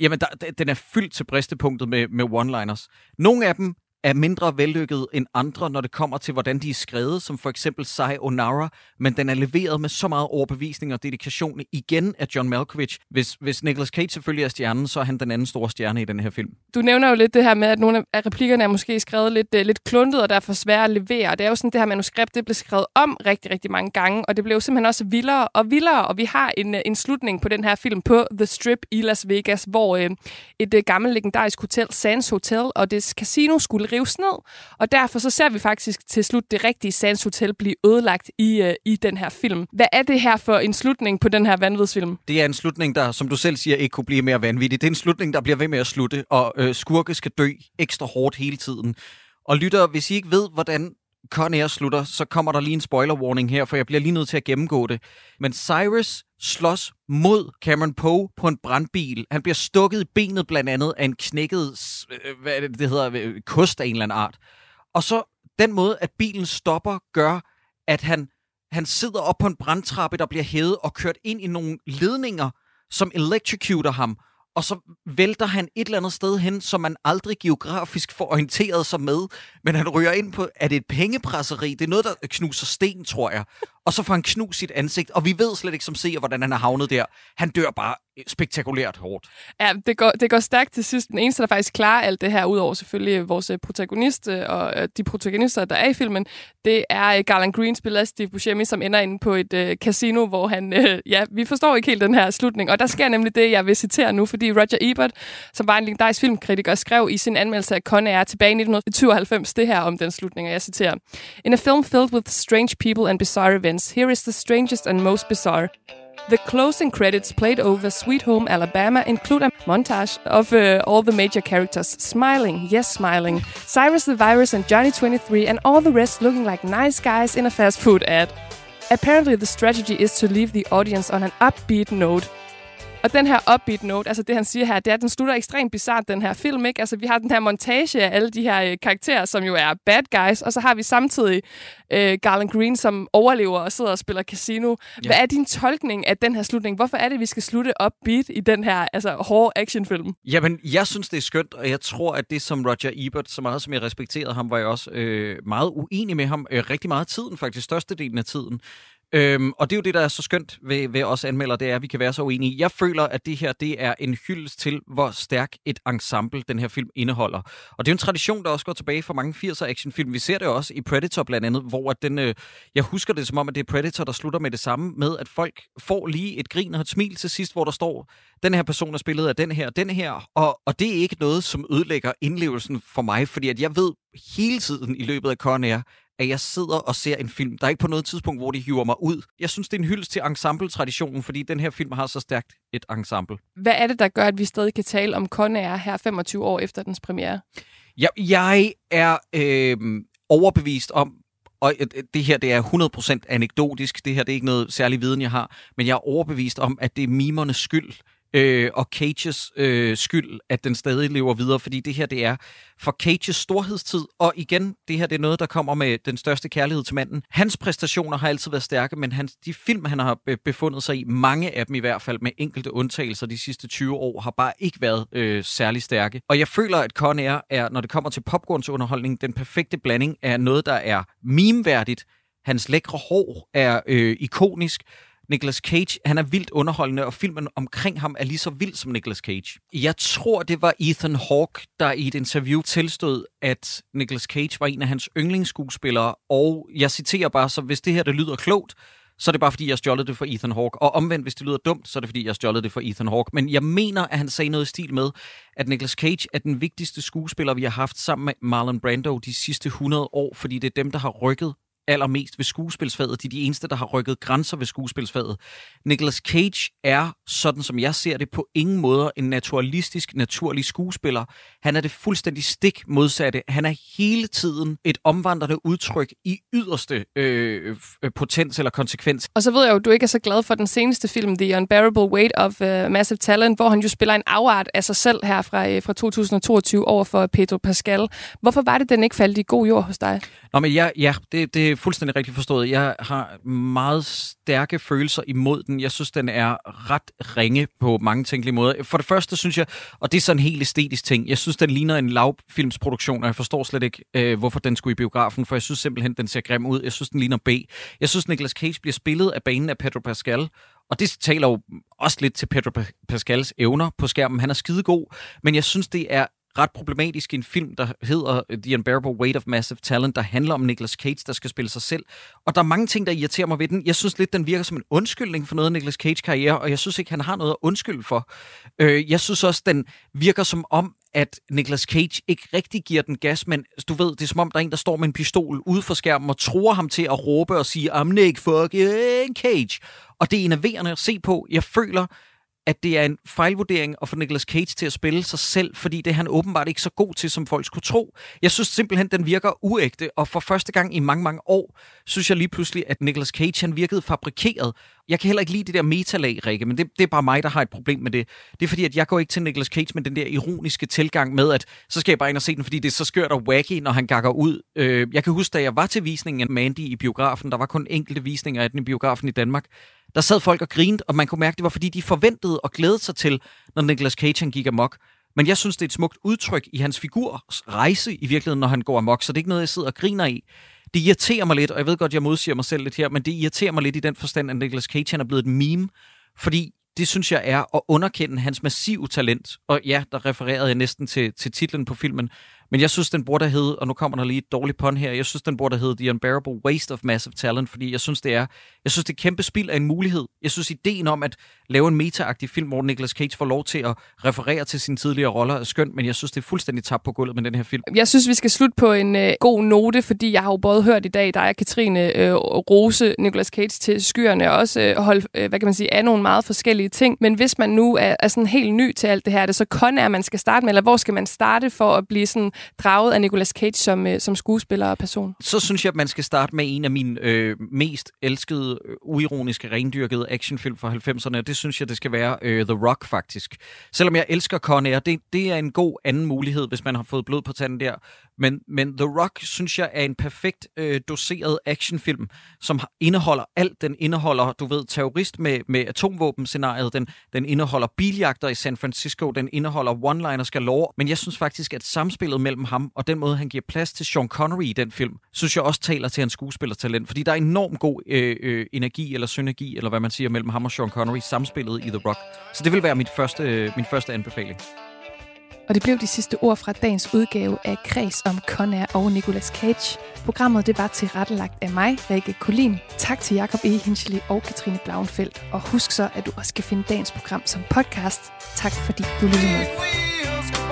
Jamen, den er fyldt til bristepunktet med one-liners. Nogle af dem er mindre vellykket end andre, når det kommer til, hvordan de er skrevet, som for eksempel Sayonara, men den er leveret med så meget overbevisning og dedikation igen af John Malkovich. Hvis Nicolas Cage selvfølgelig er stjernen, så er han den anden store stjerne i den her film. Du nævner jo lidt det her med, at nogle af replikkerne er måske skrevet lidt kluntet, og derfor svære at levere. Det er jo sådan, det her manuskript, det blev skrevet om rigtig, rigtig mange gange, og det blev simpelthen også vildere og vildere, og vi har en slutning på den her film på The Strip i Las Vegas, hvor et gammelt legendarisk hotel, Sands Hotel, og dets casino skulle rives ned, og derfor så ser vi faktisk til slut det rigtige Sands Hotel blive ødelagt i den her film. Hvad er det her for en slutning på den her vanvidsfilm? Det er en slutning, der, som du selv siger, ikke kunne blive mere vanvittig. Det er en slutning, der bliver ved med at slutte, og skurke skal dø ekstra hårdt hele tiden. Og lytter, hvis I ikke ved, hvordan Con Air slutter, så kommer der lige en spoiler warning her, for jeg bliver lige nødt til at gennemgå det. Men Cyrus slås mod Cameron Poe på en brandbil. Han bliver stukket i benet blandt andet af en knækket kost af en eller anden art. Og så den måde, at bilen stopper, gør, at han sidder op på en brandtrappe, der bliver hævet og kørt ind i nogle ledninger, som electrocuter ham. Og så vælter han et eller andet sted hen, som man aldrig geografisk får orienteret sig med. Men han ryger ind på, at det er et pengepresseri. Det er noget, der knuser sten, tror jeg. Og så får han knust sit ansigt, og vi ved slet ikke som seer, hvordan han er havnet der. Han dør bare spektakulært hårdt. Ja, det går stærkt til sidst. Den eneste, der faktisk klarer alt det her, udover selvfølgelig vores protagonist og de protagonister, der er i filmen, det er Garland Green, spiller af Steve Buscemi, som ender inde på et casino, hvor han... vi forstår ikke helt den her slutning, og der sker nemlig det, jeg vil citere nu, fordi Roger Ebert, som var en legendarisk filmkritiker, skrev i sin anmeldelse af Con Air tilbage i 1992 det her om den slutning, og jeg citerer: "In a film filled with strange people and bizarre events, here is the strangest and most bizarre. The closing credits played over Sweet Home Alabama include a montage of all the major characters smiling, yes smiling, Cyrus the Virus and Johnny 23 and all the rest looking like nice guys in a fast food ad. Apparently the strategy is to leave the audience on an upbeat note." Og den her upbeat note, altså det han siger her, det er, at den slutter ekstremt bizarrt, den her film, ikke? Altså vi har den her montage af alle de her karakterer, som jo er bad guys, og så har vi samtidig Garland Green, som overlever og sidder og spiller casino. Ja. Hvad er din tolkning af den her slutning? Hvorfor er det, vi skal slutte upbeat i den her hårde actionfilm? Jamen, jeg synes, det er skønt, og jeg tror, at det som Roger Ebert, så meget som jeg respekterede ham, var jeg også meget uenig med ham rigtig meget af tiden, faktisk størstedelen af tiden. Og det er jo det, der er så skønt ved os anmeldere, det er, at vi kan være så uenige. Jeg føler, at det her det er en hyldest til, hvor stærk et ensemble den her film indeholder. Og det er jo en tradition, der også går tilbage fra mange 80'er actionfilm. Vi ser det også i Predator blandt andet, hvor at den, jeg husker det som om, at det er Predator, der slutter med det samme, med at folk får lige et grin og et smil til sidst, hvor der står, den her person er spillet af den her, og det er ikke noget, som ødelægger indlevelsen for mig, fordi at jeg ved hele tiden i løbet af Con Air, at jeg sidder og ser en film. Der er ikke på noget tidspunkt, hvor de hiver mig ud. Jeg synes, det er en hyldest til ensemble-traditionen, fordi den her film har så stærkt et ensemble. Hvad er det, der gør, at vi stadig kan tale om Con Air her 25 år efter dens premiere? Jeg er overbevist om, og det her det er 100% anekdotisk, det her det er ikke noget særlig viden, jeg har, men jeg er overbevist om, at det er mimernes skyld, og Cages skyld, at den stadig lever videre, fordi det her, det er for Cages storhedstid, og igen, det her, det er noget, der kommer med den største kærlighed til manden. Hans præstationer har altid været stærke, men de film, han har befundet sig i, mange af dem i hvert fald, med enkelte undtagelser de sidste 20 år, har bare ikke været særlig stærke. Og jeg føler, at Con Air er, når det kommer til popcornsunderholdning, den perfekte blanding af noget, der er mimeværdigt, hans lækre hår er ikonisk, Nicolas Cage, han er vildt underholdende, og filmen omkring ham er lige så vild som Nicolas Cage. Jeg tror, det var Ethan Hawke, der i et interview tilstod, at Nicolas Cage var en af hans yndlingsskuespillere, og jeg citerer bare, så hvis det her det lyder klogt, så er det bare, fordi jeg stjålede det for Ethan Hawke. Og omvendt, hvis det lyder dumt, så er det, fordi jeg stjålede det for Ethan Hawke. Men jeg mener, at han sagde noget i stil med, at Nicolas Cage er den vigtigste skuespiller, vi har haft sammen med Marlon Brando de sidste 100 år, fordi det er dem, der har rykket allermest ved skuespilsfaget. De er de eneste, der har rykket grænser ved skuespilsfaget. Nicolas Cage er, sådan som jeg ser det, på ingen måder en naturalistisk, naturlig skuespiller. Han er det fuldstændig stik modsatte. Han er hele tiden et omvandrende udtryk i yderste potens eller konsekvens. Og så ved jeg jo, du ikke er så glad for den seneste film, The Unbearable Weight of Massive Talent, hvor han jo spiller en afart af sig selv her fra 2022 over for Pedro Pascal. Hvorfor var det, den ikke faldt i god jord hos dig? Nå, men det er fuldstændig rigtigt forstået. Jeg har meget stærke følelser imod den. Jeg synes, den er ret ringe på mange tænkelige måder. For det første synes jeg, og det er sådan en helt æstetisk ting, jeg synes, den ligner en lavfilmsproduktion, og jeg forstår slet ikke, hvorfor den skulle i biografen, for jeg synes simpelthen, den ser grim ud. Jeg synes, den ligner B. Jeg synes, Nicolas Cage bliver spillet af banen af Pedro Pascal, og det taler jo også lidt til Pedro Pascals evner på skærmen. Han er skidegod, men jeg synes, det er ret problematisk i en film, der hedder The Unbearable Weight of Massive Talent, der handler om Nicolas Cage, der skal spille sig selv. Og der er mange ting, der irriterer mig ved den. Jeg synes lidt, den virker som en undskyldning for noget af Nicolas Cage-karriere, og jeg synes ikke, han har noget at undskylde for. Jeg synes også, den virker som om, at Nicolas Cage ikke rigtig giver den gas, men du ved, det er som om, der er en, der står med en pistol ude for skærmen og tror ham til at råbe og sige, I'm Nick fucking Cage. Og det er enerverende at se på. Jeg føler, at det er en fejlvurdering at få Nicolas Cage til at spille sig selv, fordi det er han åbenbart ikke så god til, som folk skulle tro. Jeg synes simpelthen, den virker uægte, og for første gang i mange, mange år, synes jeg lige pludselig, at Nicolas Cage han virkede fabrikeret. Jeg kan heller ikke lide det der metalag, Rikke, men det er bare mig, der har et problem med det. Det er fordi, at jeg går ikke til Nicolas Cage med den der ironiske tilgang med, at så skal jeg bare ind og se den, fordi det er så skørt og wacky, når han gakker ud. Jeg kan huske, da jeg var til visningen af Mandy i biografen, der var kun enkelte visninger af den i biografen i Danmark, der sad folk og grinede, og man kunne mærke, det var fordi, de forventede og glædede sig til, når Nicolas Cage han gik amok. Men jeg synes, det er et smukt udtryk i hans figurs rejse i virkeligheden, når han går amok, så det er ikke noget, jeg sidder og griner i. Det irriterer mig lidt, og jeg ved godt, jeg modsiger mig selv lidt her, men det irriterer mig lidt i den forstand, at Nicolas Cage han er blevet et meme, fordi det synes jeg er at underkende hans massive talent. Og ja, der refererede jeg næsten til titlen på filmen, men jeg synes, den burde hedde, og nu kommer der lige et dårligt pun her, jeg synes, den burde hedde The Unbearable Waste of Massive Talent, fordi jeg synes, det er kæmpe spild af en mulighed. Jeg synes, ideen om at lave en meta-agtig film, hvor Nicolas Cage får lov til at referere til sine tidligere roller, er skønt, men jeg synes, det er fuldstændig tabt på gulvet med den her film. Jeg synes, vi skal slutte på en god note, fordi jeg har jo både hørt i dag, der er Katrine rose Nicolas Cage til skyerne, og også holde, hvad kan man sige, af nogle meget forskellige ting. Men hvis man nu er sådan helt ny til alt det her, er det så Con Air, man skal starte med, eller hvor skal man starte for at blive sådan draget af Nicolas Cage som skuespiller og person? Så synes jeg, at man skal starte med en af mine mest elskede, uironiske, rendyrkede actionfilm fra 90'erne, og det synes jeg, det skal være The Rock, faktisk. Selvom jeg elsker Con Air, det er en god anden mulighed, hvis man har fået blod på tanden der. Men The Rock, synes jeg, er en perfekt doseret actionfilm, som indeholder alt. Den indeholder, du ved, terrorist med atomvåben-scenariet, den indeholder biljagter i San Francisco, den indeholder one-liners galore, men jeg synes faktisk, at samspillet mellem ham og den måde, han giver plads til Sean Connery i den film, synes jeg også taler til hans skuespillertalent, fordi der er enormt god energi eller synergi, eller hvad man siger, mellem ham og Sean Connery samspillet i The Rock. Så det vil være min første anbefaling. Og det blev de sidste ord fra dagens udgave af Kreds om Con Air og Nicolas Cage. Programmet det var tilrettelagt af mig, Rikke Kulid. Tak til Jakob E. Hinchely og Katrine Blauenfeldt. Og husk så, at du også kan finde dagens program som podcast. Tak fordi du lyttede med.